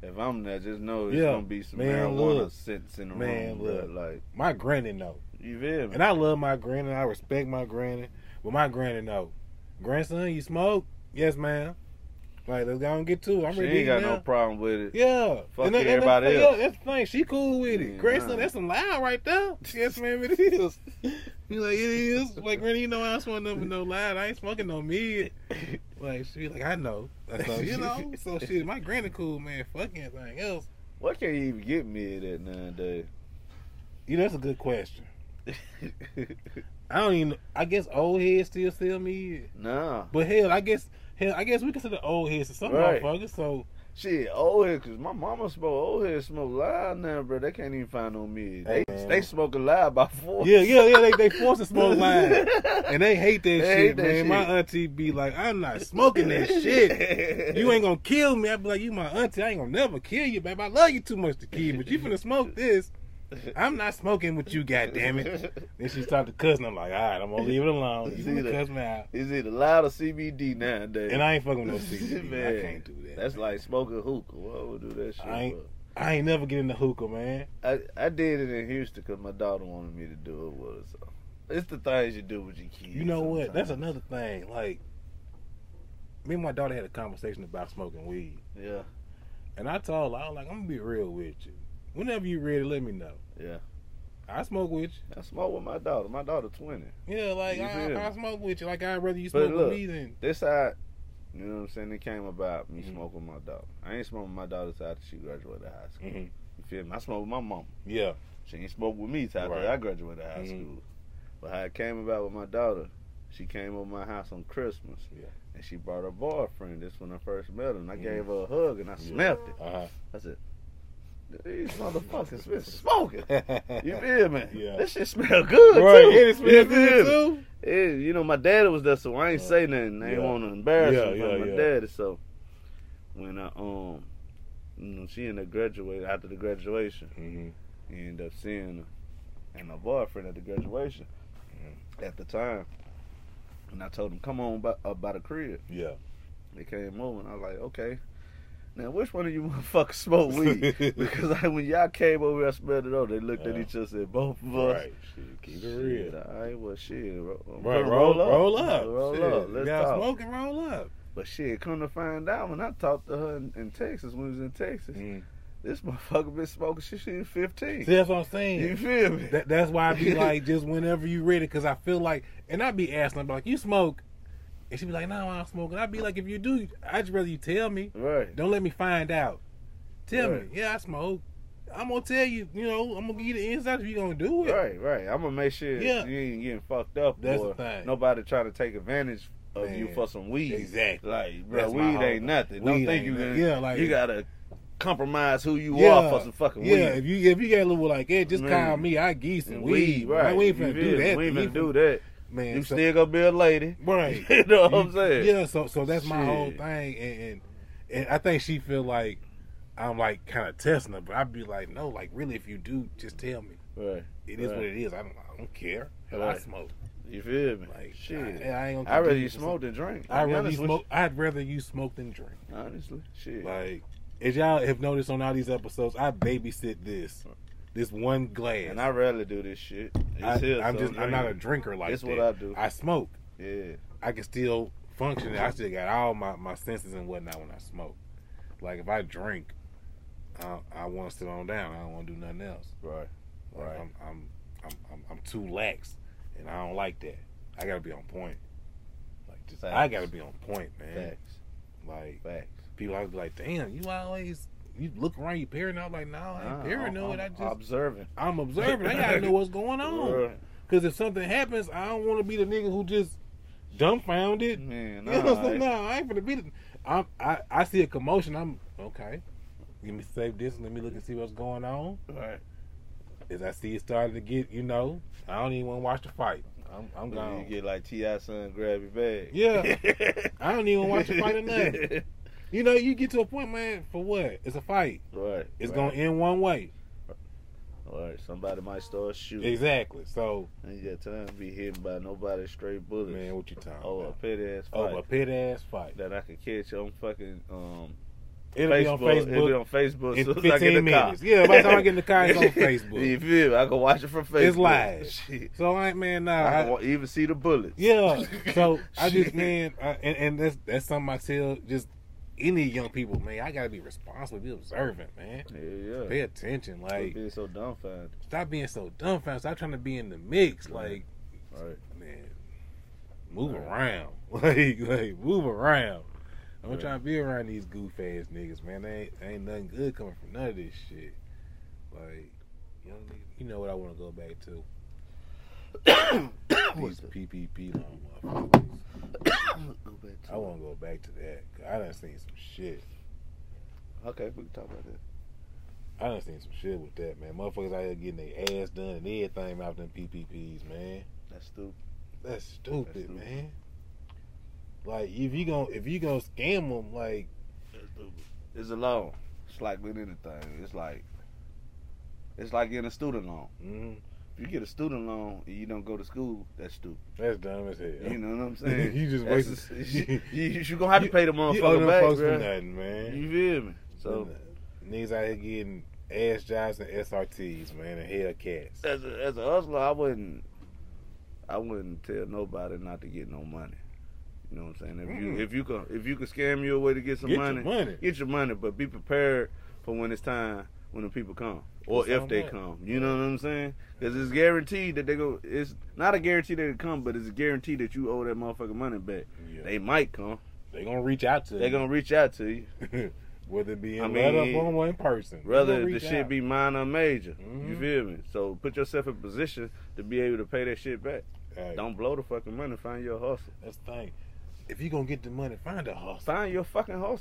If I'm there, just know it's yeah. gonna be some man, marijuana look, sits in the man, room. Man, look, like my granny know. You feel me? And I love my granny. I respect my granny. But my granny know. Grandson, you smoke? Yes, ma'am. Like, let's go and get to it. I'm she ready ain't got now. No problem with it. Yeah. Fuck and everybody and else. That's the thing. She cool with it. Yeah, grandson, nah. that's some loud right there. Yes, ma'am, it is. You like, it is. Like, Granny, you know I ain't smoking nothing no loud. I ain't smoking no mid. Like, she like, I know. So, you know? So, shit, my granny cool, man. Fuck anything else. What can't you even get mid at nowadays? You know, that's a good question. I don't even. I guess old heads still sell me. Nah. But hell, I guess hell, I guess we consider old heads to some right. motherfuckers. So shit, old heads. Cause my mama smoke old heads smoke live now, bro. They can't even find no mid. They hey, they smoke live by force. Yeah, yeah, yeah. They they force to smoke live, and they hate that they shit, hate that man. Shit. My auntie be like, I'm not smoking that shit. You ain't gonna kill me. I be like, you my auntie. I ain't gonna never kill you, babe. I love you too much to kill, but you finna smoke this. I'm not smoking with you, goddammit. Then she started to cuss, and I'm like, all right, I'm going to leave it alone. You going to cuss me out. Is it loud or C B D nowadays? And I ain't fucking with no C B D. Man, I can't do that. That's man. Like smoking hookah. Why would I do that shit? I ain't, I ain't never get into hookah, man. I, I did it in Houston because my daughter wanted me to do it with her. So. It's the things you do with your kids. You know sometimes. What? That's another thing. Like, me and my daughter had a conversation about smoking weed. Yeah. And I told her, I was like, I'm going to be real with you. Whenever you ready, let me know. Yeah. I smoke with you. I smoke with my daughter. My daughter twenty. Yeah, like, I, I smoke with you. Like, I'd rather you smoke look, with me than... this side, you know what I'm saying, it came about me mm-hmm. smoking with my daughter. I ain't smoking with my daughter till after she graduated high school. Mm-hmm. You feel me? I smoke with my mama. Yeah. She ain't smoke with me till after right. I graduated high mm-hmm. school. But how it came about with my daughter, she came over my house on Christmas. Yeah. And she brought her boyfriend. That's when I first met her. And I mm-hmm. gave her a hug, and I yeah. smelled it. Uh-huh. I said... these motherfuckers been smoking. You feel me? Yeah. This shit smell good too. Right, it smells good too. Yeah, you know my daddy was there, so I ain't uh, say nothing. I ain't yeah. want to embarrass yeah, him yeah, my yeah. daddy. So when I um, you know, she ended up graduating after the graduation. Mm-hmm. You end up seeing her and my boyfriend at the graduation mm-hmm. at the time, and I told him come on by, up by the crib. Yeah, they came over and I was like, okay. Now, which one of you motherfuckers smoke weed? Because like, when y'all came over, I smelled it all. They looked yeah. at each other and said, both of us. Right. Shit, keep it real. All right, well, shit. Ro- right, roll, roll up. Roll up. Roll shit. Up. Let's y'all talk. Smoke and roll up. But shit, come to find out, when I talked to her in, in Texas, when we was in Texas, mm. this motherfucker been smoking shit since she was fifteen. See, that's what I'm saying. You feel me? That, that's why I be like, just whenever you ready, because I feel like, and I be asking, I be like, you smoke? And she be like, no, I'm smoking. I'd be like, if you do, I'd rather you tell me. Right. Don't let me find out. Tell right. me. Yeah, I smoke. I'm going to tell you, you know, I'm going to give you the insight if you going to do it. Right, right. I'm going to make sure yeah. you ain't getting fucked up. That's the thing. Nobody trying to take advantage of man. You for some weed. Exactly. Like, bro, that's weed ain't nothing. Weed don't think you gonna, yeah, like, you got to compromise who you yeah, are for some fucking yeah, weed. Yeah, if you if you get a little like that, hey, just man. Call me. I give some weed. Weed right. Like, we ain't finna do that. We ain't finna do that. Man, you so, still gonna be a lady, right? You know what you, I'm saying? Yeah, so so that's my shit. Whole thing, and, and and I think she feel like I'm like kind of testing her, but I'd be like, no, like really, if you do, just tell me. Right. It is right. what it is. I don't, I don't care. Hell, right. I smoke. You feel me? Like shit, I, I ain't gonna. I rather you smoke than drink. I rather you smoke. I'd rather you smoke than drink. Honestly, shit. Like, as y'all have noticed on all these episodes, I babysit this. this one glass. And I rarely do this shit. It's I, here, I'm so just, I'm not a drinker like this that. That's what I do. I smoke. Yeah. I can still function. I still got all my, my senses and whatnot when I smoke. Like, if I drink, I, I want to sit on down. I don't want to do nothing else. Right. Like, right. I'm, I'm, I'm, I'm, I'm too lax, and I don't like that. I got to be on point. Like, just Facts. I got to be on point, man. Facts. Like, Facts. People always be like, damn, you always... You look around, you paranoid. Like, no, I ain't nah, paranoid. I'm, I just observing. I'm observing. I gotta know what's going on. Because if something happens, I don't want to be the nigga who just dumbfounded. Man, nah, you know, so, nah, I ain't gonna be. The, I'm, I I see a commotion. I'm okay. Give me safe distance. Let me look and see what's going on. Right. As I see it starting to get, you know, I don't even want to watch the fight. I'm, I'm gone. You get like T I son, grab your bag. Yeah. I don't even want to watch the fight or nothing. You know, you get to a point, man, for what? It's a fight. Right. It's right. going to end one way. Right. Somebody might start shooting. Exactly. So. Ain't got time to be hit by nobody straight bullets. Man, what you talking oh, about? Oh, a pit-ass fight. Oh, a pit-ass fight. That I can catch on fucking, um, It'll Facebook. be on Facebook. It'll be on Facebook in soon fifteen I get in the car. minutes. Yeah, by the time I get in the car, it's on Facebook. You feel me? I can watch it from Facebook. It's live. Shit. So, I ain't, man, nah. I don't I, even see the bullets. Yeah. So, I just, man, I, and, and that's, that's something I tell just. Any young people, man, I gotta be responsible, be observant, man. Yeah, yeah. Pay attention, like. Stop being so dumbfounded. Stop being so dumbfounded. Stop trying to be in the mix, like. Right, man. Move right. around, like, like move around. I'm right. trying to be around these goof ass niggas, man. They ain't, ain't nothing good coming from none of this shit. Like, young niggas, you know what I want to go back to? These P P P long motherfuckers. I want to go back to that. I done seen some shit. Okay, we can talk about that. I done seen some shit with that, man. Motherfuckers out here getting their ass done and everything out them P P Ps, man. That's stupid. That's stupid, That's stupid. man. Like, if you gonna if you gonna scam them, like, That's stupid. It's a loan. It's like with anything. It's like it's like getting a student loan. Mm-hmm. You get a student loan and you don't go to school, that's stupid. That's dumb as hell. You know what I'm saying? you just wasted. you, you, you gonna have to pay the motherfucker back, folks for nothing, man. You feel me? So niggas out here getting ass jobs and S R Ts, man, and Hellcats. As a, as a hustler, I wouldn't, I wouldn't tell nobody not to get no money. You know what I'm saying? If mm. you if you can if you can scam you away to get some get money, your money, get your money, but be prepared for when it's time. When the people come, or if they come, you know what I'm saying? Because it's guaranteed that they go. It's not a guarantee that they come, but it's a guarantee that you owe that motherfucking money back. Yeah. They might come. They gonna reach out to. They you. gonna reach out to you, whether it be in letter form or in person. Whether the shit out. be minor or major, mm-hmm. you feel me? So put yourself in position to be able to pay that shit back. Right. Don't blow the fucking money. Find your hustle. That's the thing. If you gonna get the money, find the hustle. Find your fucking hustle.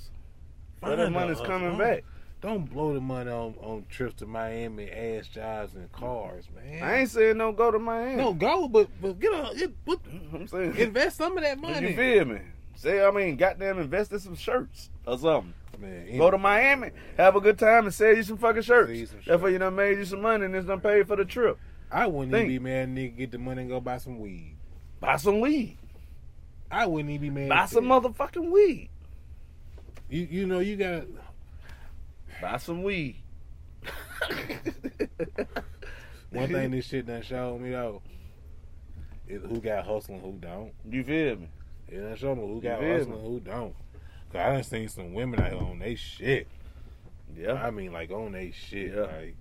Find where that money's hustle. coming back. Don't blow the money on, on trips to Miami, ass jobs, and cars, man. I ain't saying don't go to Miami. Don't go, but but get on. It, put, I'm saying invest some of that money. You feel me? Say, I mean, goddamn, invest in some shirts or something. Man, go to Miami, man. Have a good time, and sell you some fucking shirts. You some shirts. Therefore, you done made you some money, and it's done paid for the trip. I wouldn't Think. even be mad, nigga, get the money and go buy some weed. Buy some weed. I wouldn't even be mad. Buy some that. motherfucking weed. You you know you gotta. Buy some weed. One thing this shit done showed me though is who got hustle and who don't. You feel me? It done showed me who got hustle and who don't. Cause I done seen some women out on they shit. Yeah. I mean, like on they shit. Yeah. Like,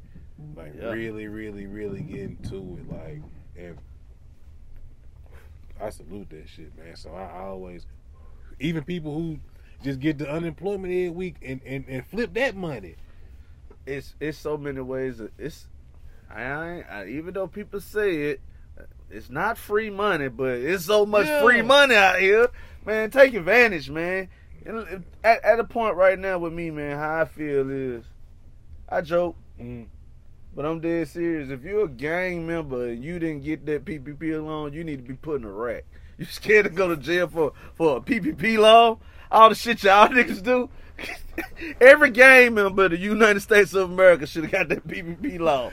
like yeah. really, really, really getting to it. Like, and I salute that shit, man. So I, I always, even people who just get the unemployment every week and, and, and flip that money. It's it's so many ways. It's I, I even though people say it, it's not free money, but it's so much yeah. free money out here, man. Take advantage, man. And at at a point right now with me, man, how I feel is, I joke, mm. but I'm dead serious. If you're a gang member and you didn't get that P P P loan, you need to be put in a rack. You scared to go to jail for for a P P P loan? All the shit y'all niggas do. Every gang member of the United States of America should have got that P P P law.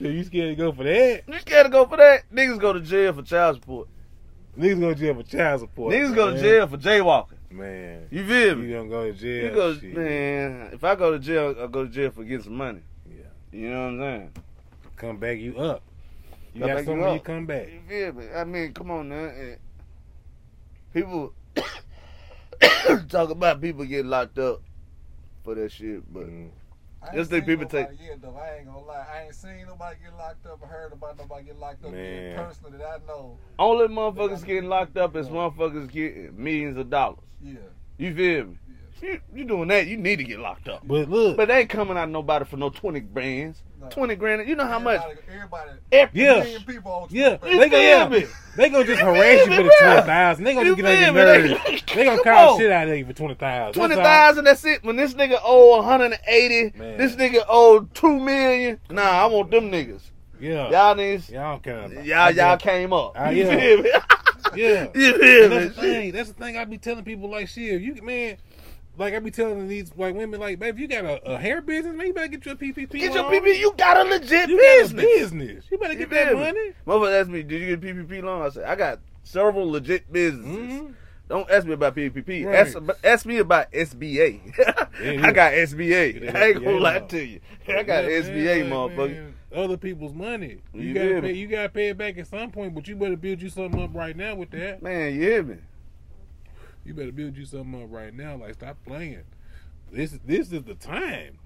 Dude, you scared to go for that? You scared to go for that? Niggas go to jail for child support. Niggas go to jail for child support. Niggas man. go to jail for jaywalking. Man. You feel me? You don't go to jail. You go, man, if I go to jail, I go to jail for getting some money. Yeah. You know what I'm saying? Come back you up. You got something you, you come back. You feel me? I mean, come on now. People talk about people getting locked up for that shit, but mm. Just think people take. Yet, though. I ain't gonna lie. I ain't seen nobody get locked up or heard about nobody get locked up Man. personally that I know. Only motherfuckers getting locked up is motherfuckers getting millions of dollars. Yeah. You feel me? Yeah. You, you doing that? You need to get locked up. But look, but they ain't coming out of nobody for no twenty brands. No. Twenty grand. You know how everybody, much? Everybody. everybody yeah. Million people on yeah. They gonna yeah. They gonna just harass you for the twenty thousand. They gonna you get on your nerves. They gonna call on. shit out of you for twenty thousand. Twenty thousand. That's it. When this nigga owe one hundred and eighty, this nigga owe two million. Nah, I want them niggas. Yeah. Y'all niggas. Y'all came. Y'all y'all came up. I, you yeah. feel me? Yeah. You feel me? That's the thing. That's the thing. I be telling people like shit. You man. Like, I be telling these white women, like, babe, you got a, a hair business, man, you better get your P P P Get loan. your P P P, you got a legit you business. Got a business. You better get you that money. Motherfucker asked me, did you get a P P P loan? I said, I got several legit businesses. Mm-hmm. Don't ask me about P P P. Right. Ask, ask me about S B A. Yeah, I got S B A. I ain't gonna lie to you. I got yeah, S B A, man, motherfucker. Man. Other people's money. You, you, gotta pay, you gotta pay it back at some point, but you better build you something up right now with that. Man, you hear me? You better build you something up right now. Like, stop playing. This this is the time.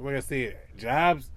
Like I said, jobs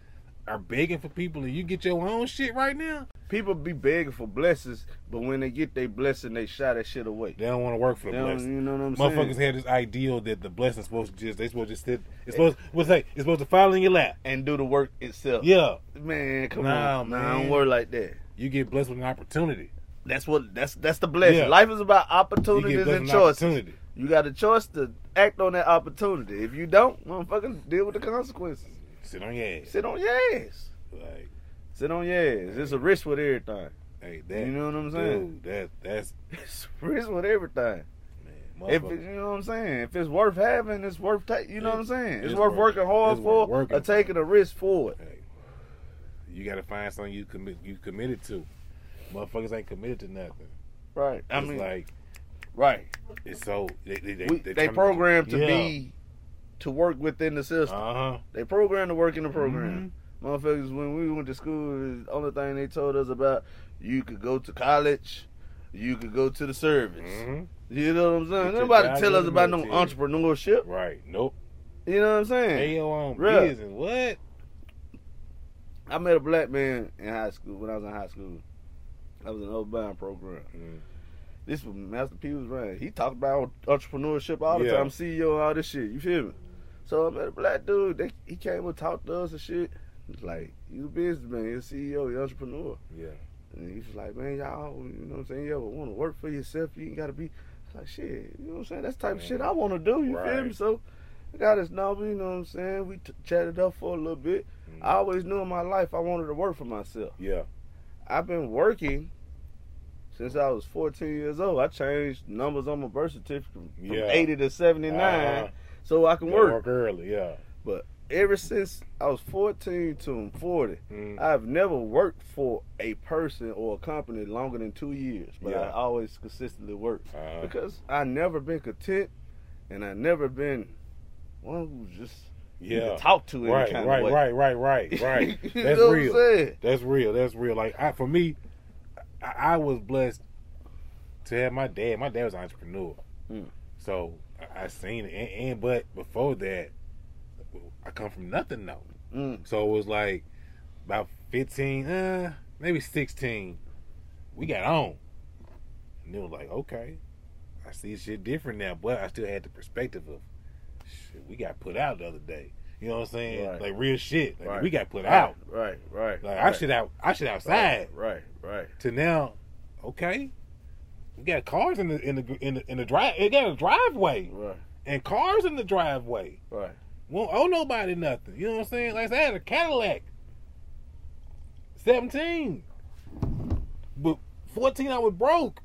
are begging for people, and you get your own shit right now. People be begging for blessings, but when they get their blessing, they shy that shit away. They don't want to work for the they blessing. You know what I'm Motherfuckers saying? Motherfuckers have this ideal that the blessing's supposed to just they supposed to sit. It's supposed what's like it's supposed to fall in your lap and do the work itself. Yeah, man, come nah, on, man. Nah, don't work like that. You get blessed with an opportunity. That's what that's that's the blessing. Yeah. Life is about opportunities and choices. Opportunity. You got a choice to act on that opportunity. If you don't, motherfucker, deal with the consequences. Sit on your ass. Sit on your ass. Like sit on your ass. Hey. It's a risk with everything. Hey, that, you know what I'm saying? Dude, that that's it's a risk with everything. Man, if it, you know what I'm saying, if it's worth having, it's worth taking. You know it, what I'm saying? It's, it's worth working hard for, working or taking a risk for it. Hey. You got to find something you commit you committed to. Motherfuckers ain't committed to nothing. Right. I it's mean, like, right. It's so they they they, we, they programmed to, to yeah. be to work within the system. Uh huh. They programmed to work in the program. Mm-hmm. Motherfuckers, when we went to school, the only thing they told us about you could go to college, you could go to the service. Mm-hmm. You know what I'm saying? Nobody tell us about no entrepreneurship. Right. Nope. You know what I'm saying? They your own business. What? I met a black man in high school when I was in high school. I was in an Upward Bound program. Mm. This was Master P was running. He talked about entrepreneurship all the yeah. time, C E O, all this shit. You feel me? So I met a black dude. They, he came and talked to us and shit. He's like, you a businessman, you're a C E O, you're an entrepreneur. Yeah. And he was like, man, y'all, you know what I'm saying? You ever want to work for yourself? You ain't got to be like, shit, you know what I'm saying? That's the type man. of shit I want to do. You right. feel me? So I got his number, you know what I'm saying? We t- chatted up for a little bit. Mm. I always knew in my life I wanted to work for myself. Yeah. I've been working since I was fourteen years old. I changed numbers on my birth certificate from yeah. eighty to seventy-nine uh, so I can work. Work early, yeah. But ever since I was fourteen to forty, mm. I've never worked for a person or a company longer than two years. But yeah. I always consistently worked uh, because I never been content and I never been one who's just... Yeah. You can talk to it. Right, kind right, of way. right, right, right, right. That's real. That's real. That's real. Like I, for me, I, I was blessed to have my dad. My dad was an entrepreneur, mm. so I, I seen it. And, and but before that, I come from nothing though. Mm. So it was like about fifteen, uh, maybe sixteen. We got on, and it was like, okay, I see shit different now. But I still had the perspective of. Shit, we got put out the other day. You know what I'm saying? Right. Like real shit. Like right. we got put right. out. Right, right. Like right. I should out. I should outside. Right, right. right. To now, okay. We got cars in the in the in the, in the drive. It got a driveway. Right. And cars in the driveway. Right. Won't owe nobody nothing. You know what I'm saying? Like I had a Cadillac. Seventeen. But fourteen, I was broke.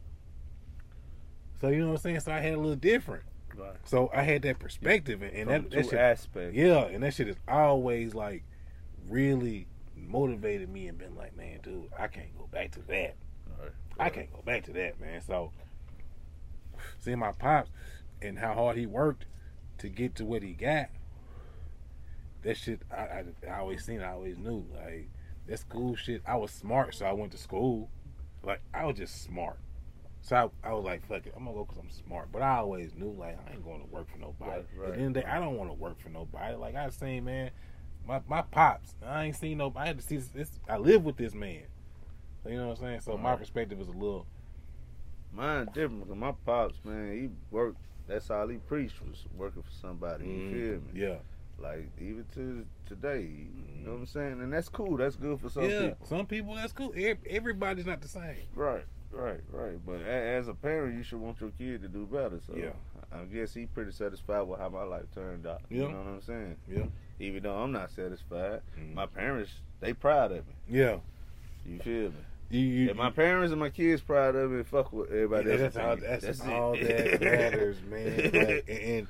So you know what I'm saying? So I had a little different. Right. So I had that perspective, and, and that, that shit, aspect. yeah, and that shit has always like really motivated me and been like, man, dude, I can't go back to that. Right. I can't go back to that, man. So seeing my pops and how hard he worked to get to what he got, that shit, I, I, I always seen it, I always knew. Like, that school shit, I was smart, so I went to school. Like, I was just smart. So I, I was like, fuck it, I'm gonna go because I'm smart. But I always knew, like, I ain't going to work for nobody. Right, right, at the end of the day, I don't want to work for nobody. Like, I seen, man, my my pops, I ain't seen nobody. I had to see this, this, I live with this man. So, you know what I'm saying? So all my right. perspective is a little. Mine different, because my pops, man, he worked. That's all he preached, was working for somebody. Mm-hmm. You feel me? Yeah. Like, even to today, you know what I'm saying? And that's cool. That's good for some yeah, people. Yeah, some people, that's cool. Everybody's not the same. Right, right, right. But as a parent, you should want your kid to do better. So yeah. I guess he's pretty satisfied with how my life turned out. Yeah. You know what I'm saying? Yeah. Even though I'm not satisfied, mm-hmm. my parents, they proud of me. Yeah. You feel me? You, you, if my parents and my kids proud of me, fuck with everybody else. Yeah, that's all, that's that's all that matters, man. Like, and, and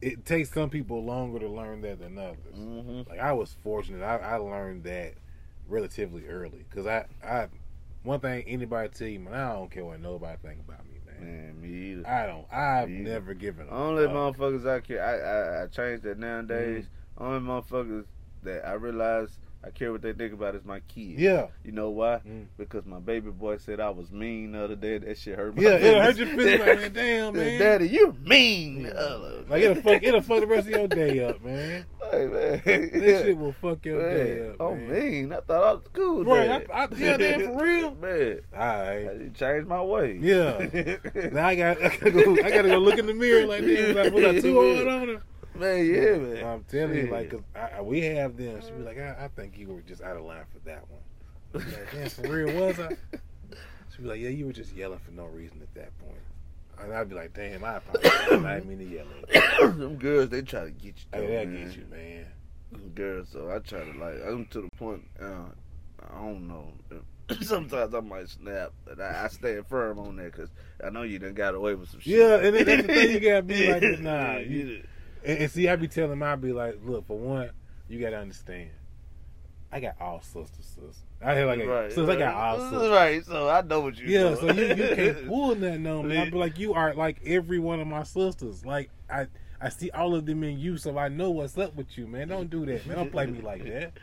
it takes some people longer to learn that than others. Mm-hmm. Like, I was fortunate. I, I learned that relatively early. Because I, I, one thing anybody tell you, man, I don't care what nobody think about me, man. Man, me either. I don't. I've me never either. given up. Only motherfuckers I care. I, I, I changed that nowadays. Mm-hmm. Only motherfuckers that I realize I care what they think about is my kids. Yeah. You know why? Mm. Because my baby boy said I was mean the other day. That shit hurt my Yeah, business. It'll hurt your feelings. Like, man, damn, man. Daddy, you mean. Yeah. Like, it'll fuck, it'll fuck the rest of your day up, man. Like, man. This yeah. shit will fuck your man. day up, man. Oh, mean. I thought I was cool, Right. I, I, yeah, damn, for real? Man. All right. I changed my way. Yeah. Now I got I gotta go, I gotta go look in the mirror like, damn, like, was I too hard on her? Man, yeah, man. I'm telling yeah. you, like, cause I, we have them. She be like, I, I think you were just out of line for that one. Like, man, for real, was I? She be like, yeah, you were just yelling for no reason at that point. And I'd be like, damn, I apologize. I didn't mean to yell at you. Them girls, they try to get you. Though, yeah, they man. get you, man. Them girls, so I try to, like, I'm to the point, uh, I don't know. Sometimes I might snap, but I, I stand firm on that because I know you done got away with some shit. Yeah, and that's the thing, you got to be like, nah, you did. And, and see, I be telling them, I be like, look, for one, you got to understand, I got all sisters, sis. I had like, right, sis, right. I got all sisters. Right, so I know what you Yeah, doing. So you, you can't pull nothing on me. I be like, you are like every one of my sisters. Like, I, I see all of them in you, so I know what's up with you, man. Don't do that, man. Don't play me like that.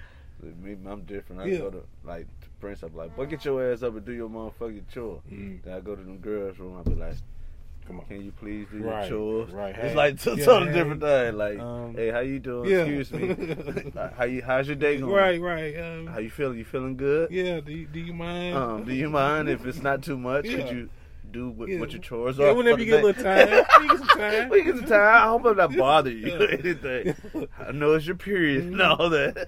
Me, I'm different. I yeah. go to, like, to Prince, I be like, but get your ass up and do your motherfucking chore. Mm. Then I go to them girls' room, I be like, come on. Can you please do right, your chores? Right, it's hey, like t- yeah, totally hey, different thing. Like, um, hey, how you doing? Yeah. Excuse me. How you? How's your day going? Right, right. Um, how you feeling? You feeling good? Yeah. Do you, do you mind? Um, do you mind if it's not too much? Yeah. Could you do what, yeah. what your chores yeah, are? Whenever you get a little time, we get some time. We get some time. I hope I'm not bothering you or anything. I know it's your period and all that.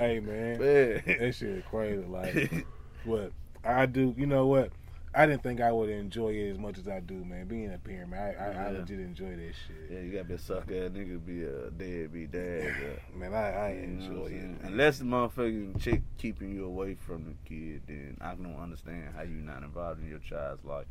Hey, man, man, that shit is crazy. Like, what I do, you know what? I didn't think I would enjoy it as much as I do, man. Being a parent, man, I, I, yeah. I legit enjoy that shit. Yeah, you gotta be a sucker ass nigga, be a deadbeat dad. Yeah. Man, I, I enjoy you know it. Unless the motherfucking chick keeping you away from the kid, then I don't understand how you not involved in your child's life.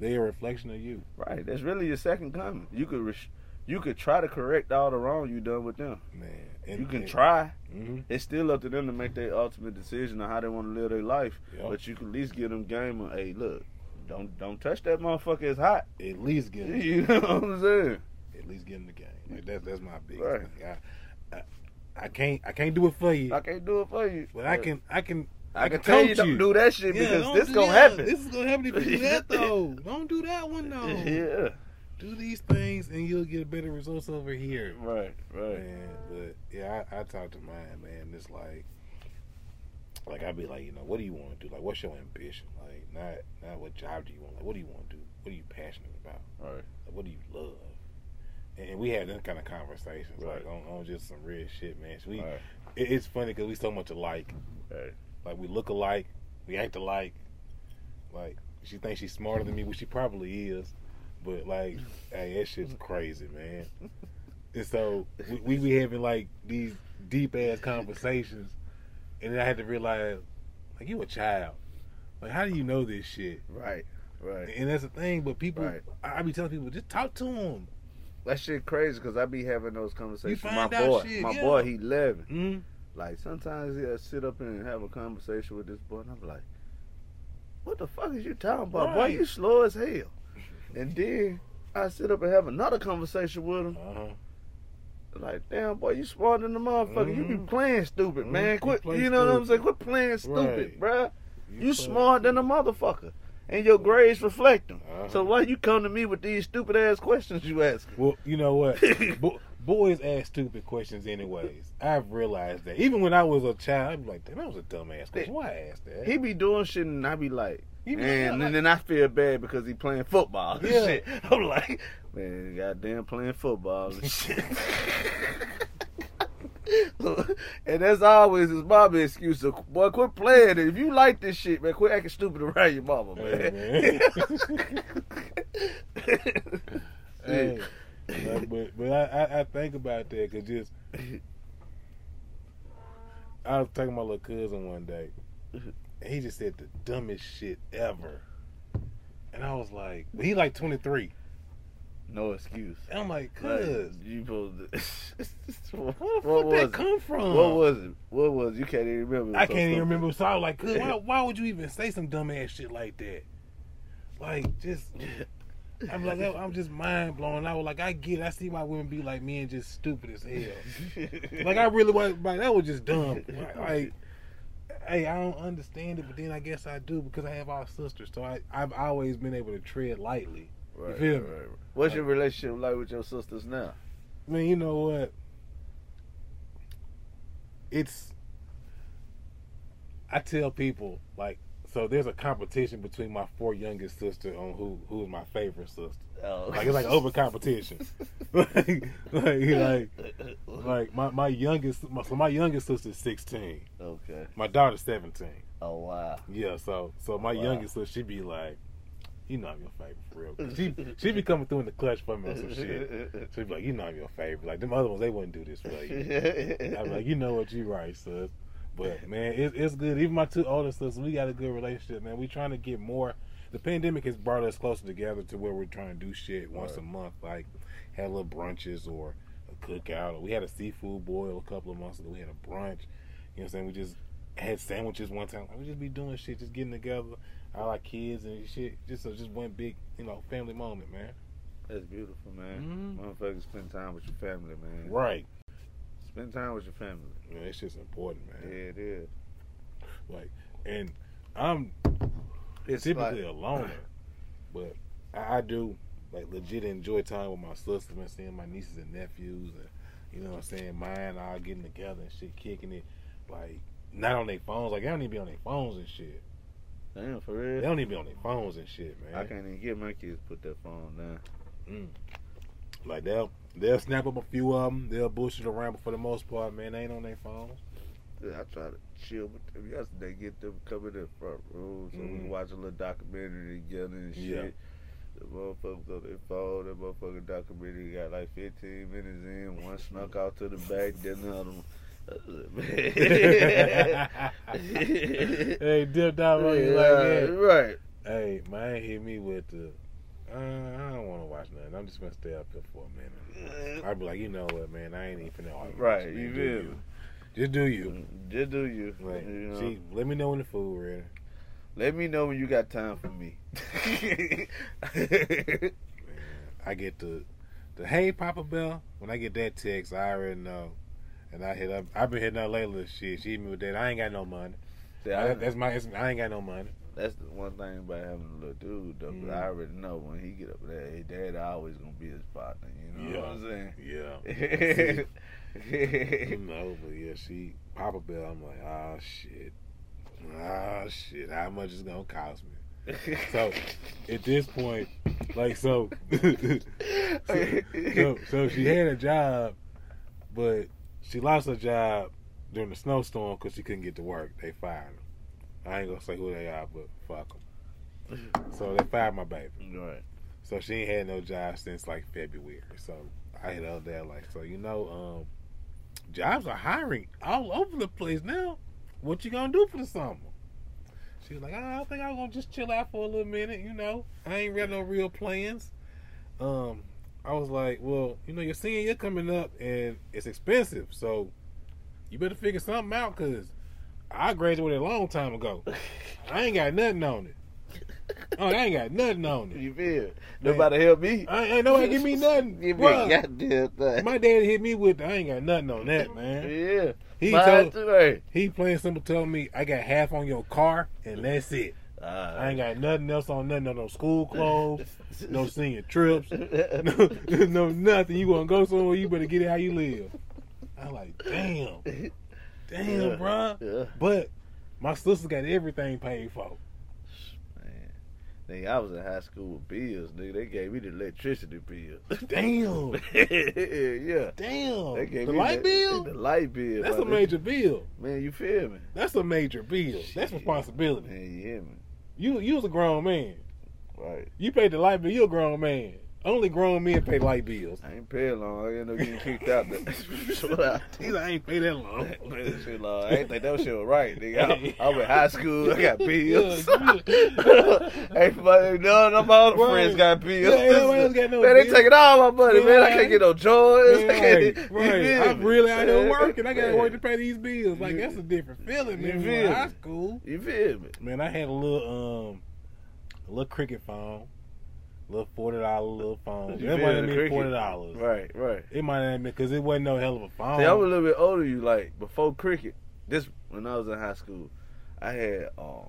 They are a reflection of you. Right, that's really your second coming. You could res- you could try to correct all the wrong you done with them. Man. And, you can and, try. Mm-hmm. It's still up to them to make their ultimate decision on how they want to live their life. Yep. But you can at least give them game of, hey, look, don't don't touch that motherfucker. It's hot. At least give them. You know what I'm saying? At least give them the game. Like, that's that's my biggest right. thing. I, I I can't I can't do it for you. I can't do it for you. But right. I can I can I, I can, can tell you don't you. do that shit yeah, because this gonna that. happen. This is gonna happen if you do that though. Don't do that one though. Yeah. Do these things and you'll get better results over here. Right, right. Man, but yeah, I, I talk to mine, man. It's like, like I be like, you know, what do you want to do? Like, what's your ambition? Like, not, not what job do you want? Like, what do you want to do? What are you passionate about? Right. Like, what do you love? And, and we had them kind of conversations, right. like on, on just some real shit, man. So we, right. it, it's funny because we so much alike. Right. Like we look alike, we act alike. Like she thinks she's smarter than me, which she probably is. But like, hey, that shit's crazy, man. And so we, we be having like these deep ass conversations, and then I had to realize, like, you a child. Like, how do you know this shit? Right, right. And that's the thing. But people, right. I, I be telling people, just talk to them. That shit crazy because I be having those conversations with my boy. Shit, my yeah. boy, he eleven. Mm-hmm. Like sometimes he'll sit up and have a conversation with this boy, and I'm like, what the fuck is you talking about? Right. Boy, you slow as hell. And then I sit up and have another conversation with him. Uh-huh. Like, damn, boy, you smarter than the motherfucker. Mm-hmm. You be playing stupid, mm-hmm. man. Quit, you, you know stupid. What I'm saying? Quit playing stupid, right. bruh. You, you smarter than a motherfucker. And your grades reflect them. Uh-huh. So why you come to me with these stupid ass questions you ask? Well, you know what? Bo- boys ask stupid questions anyways. I've realized that. Even when I was a child, I'd be like, damn, that was a dumb ass question. Why I asked that? He be doing shit and I be like, be man, like, and then I feel bad because he playing football and yeah. shit. I'm like, man, goddamn playing football and shit. And that's always his mama's excuse. So, boy, quit playing it. If you like this shit, man, quit acting stupid around your mama, man. Hey, man. Hey. Like, but but I, I, I think about that because just I was talking to my little cousin one day. He just said the dumbest shit ever, and I was like, he like twenty-three. No excuse. And I'm like, cuz like, you pulled this. Where the fuck did that come from? What was it? What was it? You can't even remember. I so can't even stupid. remember. So I was like, cuz why, why would you even say some dumb ass shit like that? Like, just I'm like, I'm just mind blown. I was like, I get it. I see why women be like men just stupid as hell. Like, I really was like, that was just dumb. Like, like, hey, I don't understand it, but then I guess I do because I have all sisters. So I, I've always been able to tread lightly. Right, you feel me? Right, right. What's like, your relationship like with your sisters now? I mean, you know what? It's, I tell people, like, so there's a competition between my four youngest sisters on who who is my favorite sister. Oh. Like, it's like over competition. like, like, like my, my youngest, my, so my youngest sister is sixteen. Okay. My daughter's seventeen. Oh, wow. Yeah, so, so my wow. youngest sister, she be like, you know I'm your favorite, for real. She she be coming through in the clutch for me on some shit. She be like, you know I'm your favorite. Like, them other ones, they wouldn't do this for you. I be like, you know what, you right, sis. But, man, it, it's good. Even my two older sisters, we got a good relationship, man. We trying to get more. The pandemic has brought us closer together to where we're trying to do shit once right. a month. Like, had little brunches or a cookout. We had a seafood boil a couple of months ago. We had a brunch. You know what I'm saying? We just had sandwiches one time. Like, we just be doing shit, just getting together. All our kids and shit. Just so just one big, you know, family moment, man. That's beautiful, man. Mm-hmm. Motherfuckers spend time with your family, man. Right. Spend time with your family. Man, it's just important, man. Yeah, it is. Like, and I'm it's typically like, a loner, but I, I do, like, legit enjoy time with my sister and seeing my nieces and nephews and, you know what I'm saying, mine all getting together and shit, kicking it. Like, not on their phones. Like, they don't even be on their phones and shit. Damn, for real. They don't even be on their phones and shit, man. I can't even get my kids to put their phone down. Mm. Like, they'll, they'll snap up a few of them. They'll bullshit around, but for the most part, man, they ain't on their phones. Dude, I tried to chill with them yesterday, get them coming in the front room. So mm. we watch a little documentary together and shit. Yeah. The motherfuckers on their phone, that motherfucking documentary got like fifteen minutes in. One snuck out to the back, then the other one. Hey, dipped out on you yeah, like that. Right. Hey, man, hit me with the. Uh, I don't want to watch nothing. I'm just gonna stay up here for a minute. I'd be like, you know what, man? I ain't even finna argue. Right, you do you. Just do you. Just do you. Like, you know? See, let me know when the food ready. Let me know when you got time for me. Man, I get the the hey Papa Bell. When I get that text, I already know. And I hit up. I've been hitting up Layla. Shit, she hit me with that. I ain't got no money. That, that's my. I ain't got no money. That's the one thing about having a little dude though. Mm. But I already know when he get up there, his dad always gonna be his partner. You know yeah. what I'm saying? Yeah. You know, but yeah, she Papa Bell. I'm like, ah oh, shit, ah oh, shit. How much is gonna cost me? So at this point, like so, so, so, so she had a job, but. She lost her job during the snowstorm because she couldn't get to work. They fired her. I ain't going to say who they are, but fuck them. So they fired my baby. Right. So she ain't had no job since, like, February. So I hit up there, like, so, you know, um, jobs are hiring all over the place now. What you going to do for the summer? She was like, I don't think I'm going to just chill out for a little minute, you know. I ain't got no real plans. Um... I was like, well, you know, your senior year coming up and it's expensive, so you better figure something out because I graduated a long time ago. I ain't got nothing on it. Oh, I ain't got nothing on it. You feel? Nobody man. Help me. I ain't nobody give me nothing. Give me a goddamn thing. My dad hit me with, I ain't got nothing on that, man. Yeah. He told, too, he plain simple told me, I got half on your car, and that's it. Uh, I ain't got nothing else on nothing. No, no school clothes, no senior trips, no, no nothing. You want to go somewhere, you better get it how you live. I'm like, damn. Damn, yeah, bro. Yeah. But my sister got everything paid for. I was in high school with bills, nigga. They gave me the electricity bill. Damn. Yeah. Damn. They gave the me light that, bill? The light bill. That's a major nigga. bill. Man, you feel me? That's a major bill. Shit. That's responsibility. Man, you hear me? You, you was a grown man. Right. You paid the light bill, you a grown man. Only grown men pay light bills. I ain't paid long. I ended up getting kicked out. He's like, I ain't paid that long. That shit long. I ain't think that shit was right, nigga. I'm in high school. I got bills. Ain't none no, of my other right. friends got bills. Yeah, nobody else got no man, bills. They taking all my money, yeah, man. Right. I can't get no joys. Yeah, right. Get, right. I'm really out here working. I got to work to pay these bills. Like, that's a different feeling, man. You feel me? High school. You feel me? Man, I had a little, um, a little cricket phone. Little forty dollar little phone. You it might have been forty dollars. Right, right. It might have been because it wasn't no hell of a phone. See, I was a little bit older. You like before cricket. This when I was in high school, I had um,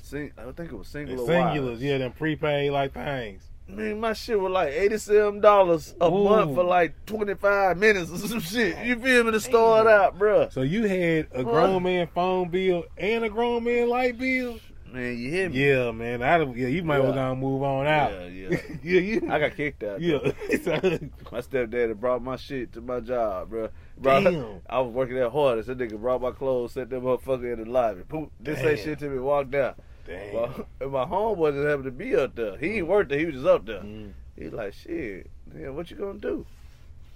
sing, I think it was singular. Singulars, yeah, them prepaid like things. Man, my shit was like eighty-seven dollars a Ooh. month for like twenty-five minutes or some shit. You feel me? To start out, bruh. So you had a grown man phone bill and a grown man light bill. Man, you hear me? Yeah, man. I, yeah, you might yeah. well gonna move on out. Yeah, yeah. yeah, yeah. I got kicked out. Yeah. My stepdaddy brought my shit to my job, bro. bro Damn. I, I was working that hard. This nigga brought my clothes, set that motherfucker in the lobby. Poop. This ain't shit to me. Walked out. Damn. Well, and my homeboy just happened to be up there. He ain't worked there. He was just up there. Mm. He like, shit, man, what you gonna do?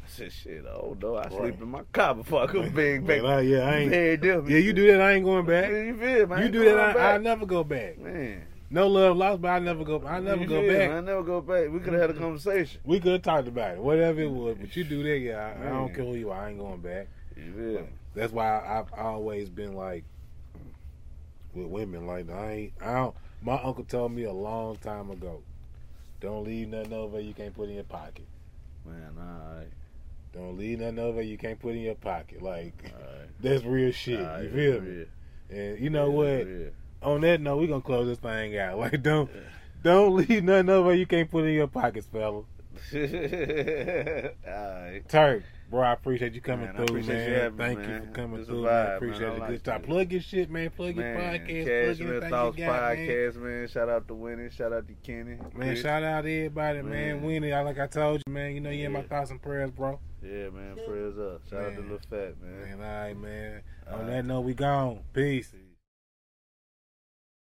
I said, shit, I don't know. I sleep in my car before I come big back. Well, yeah, I ain't. Yeah, you do that, I ain't going back. You feel me? You do that, I, I never go back. Man. No love lost, but I never go I never go back. I never go back. We could have had a conversation. We could have talked about it, whatever it was. But you do that, yeah, I, I don't care who you are. I ain't going back. You feel me? That's why I've always been like, with women, like, I ain't, I don't, my uncle told me a long time ago, don't leave nothing over you can't put in your pocket. Man, all right. Don't leave nothing over you can't put in your pocket. Like, right. that's real shit. Right, you feel me? Real. And you know real, what? Real. On that note, we're going to close this thing out. Like, don't yeah. don't leave nothing over you can't put in your pockets, fella. Right. Turk, bro, I appreciate you coming man, through, man. You having, Thank man. you for coming it's through, vibe, man. I appreciate man. I like it. Good time. Plug your shit, man. Plug your man, podcast. Cashmere Thoughts Podcast, man. man. Shout out to Winnie. Shout out to Kenny. Man, Chris. Shout out to everybody, man. man. Winnie, like I told you, man. You know, you yeah. in my thoughts and prayers, bro. Yeah, man. Prayers up. Shout man. out to Lil Fat, man. Man, all right, man. All On right. that note, we gone. Peace.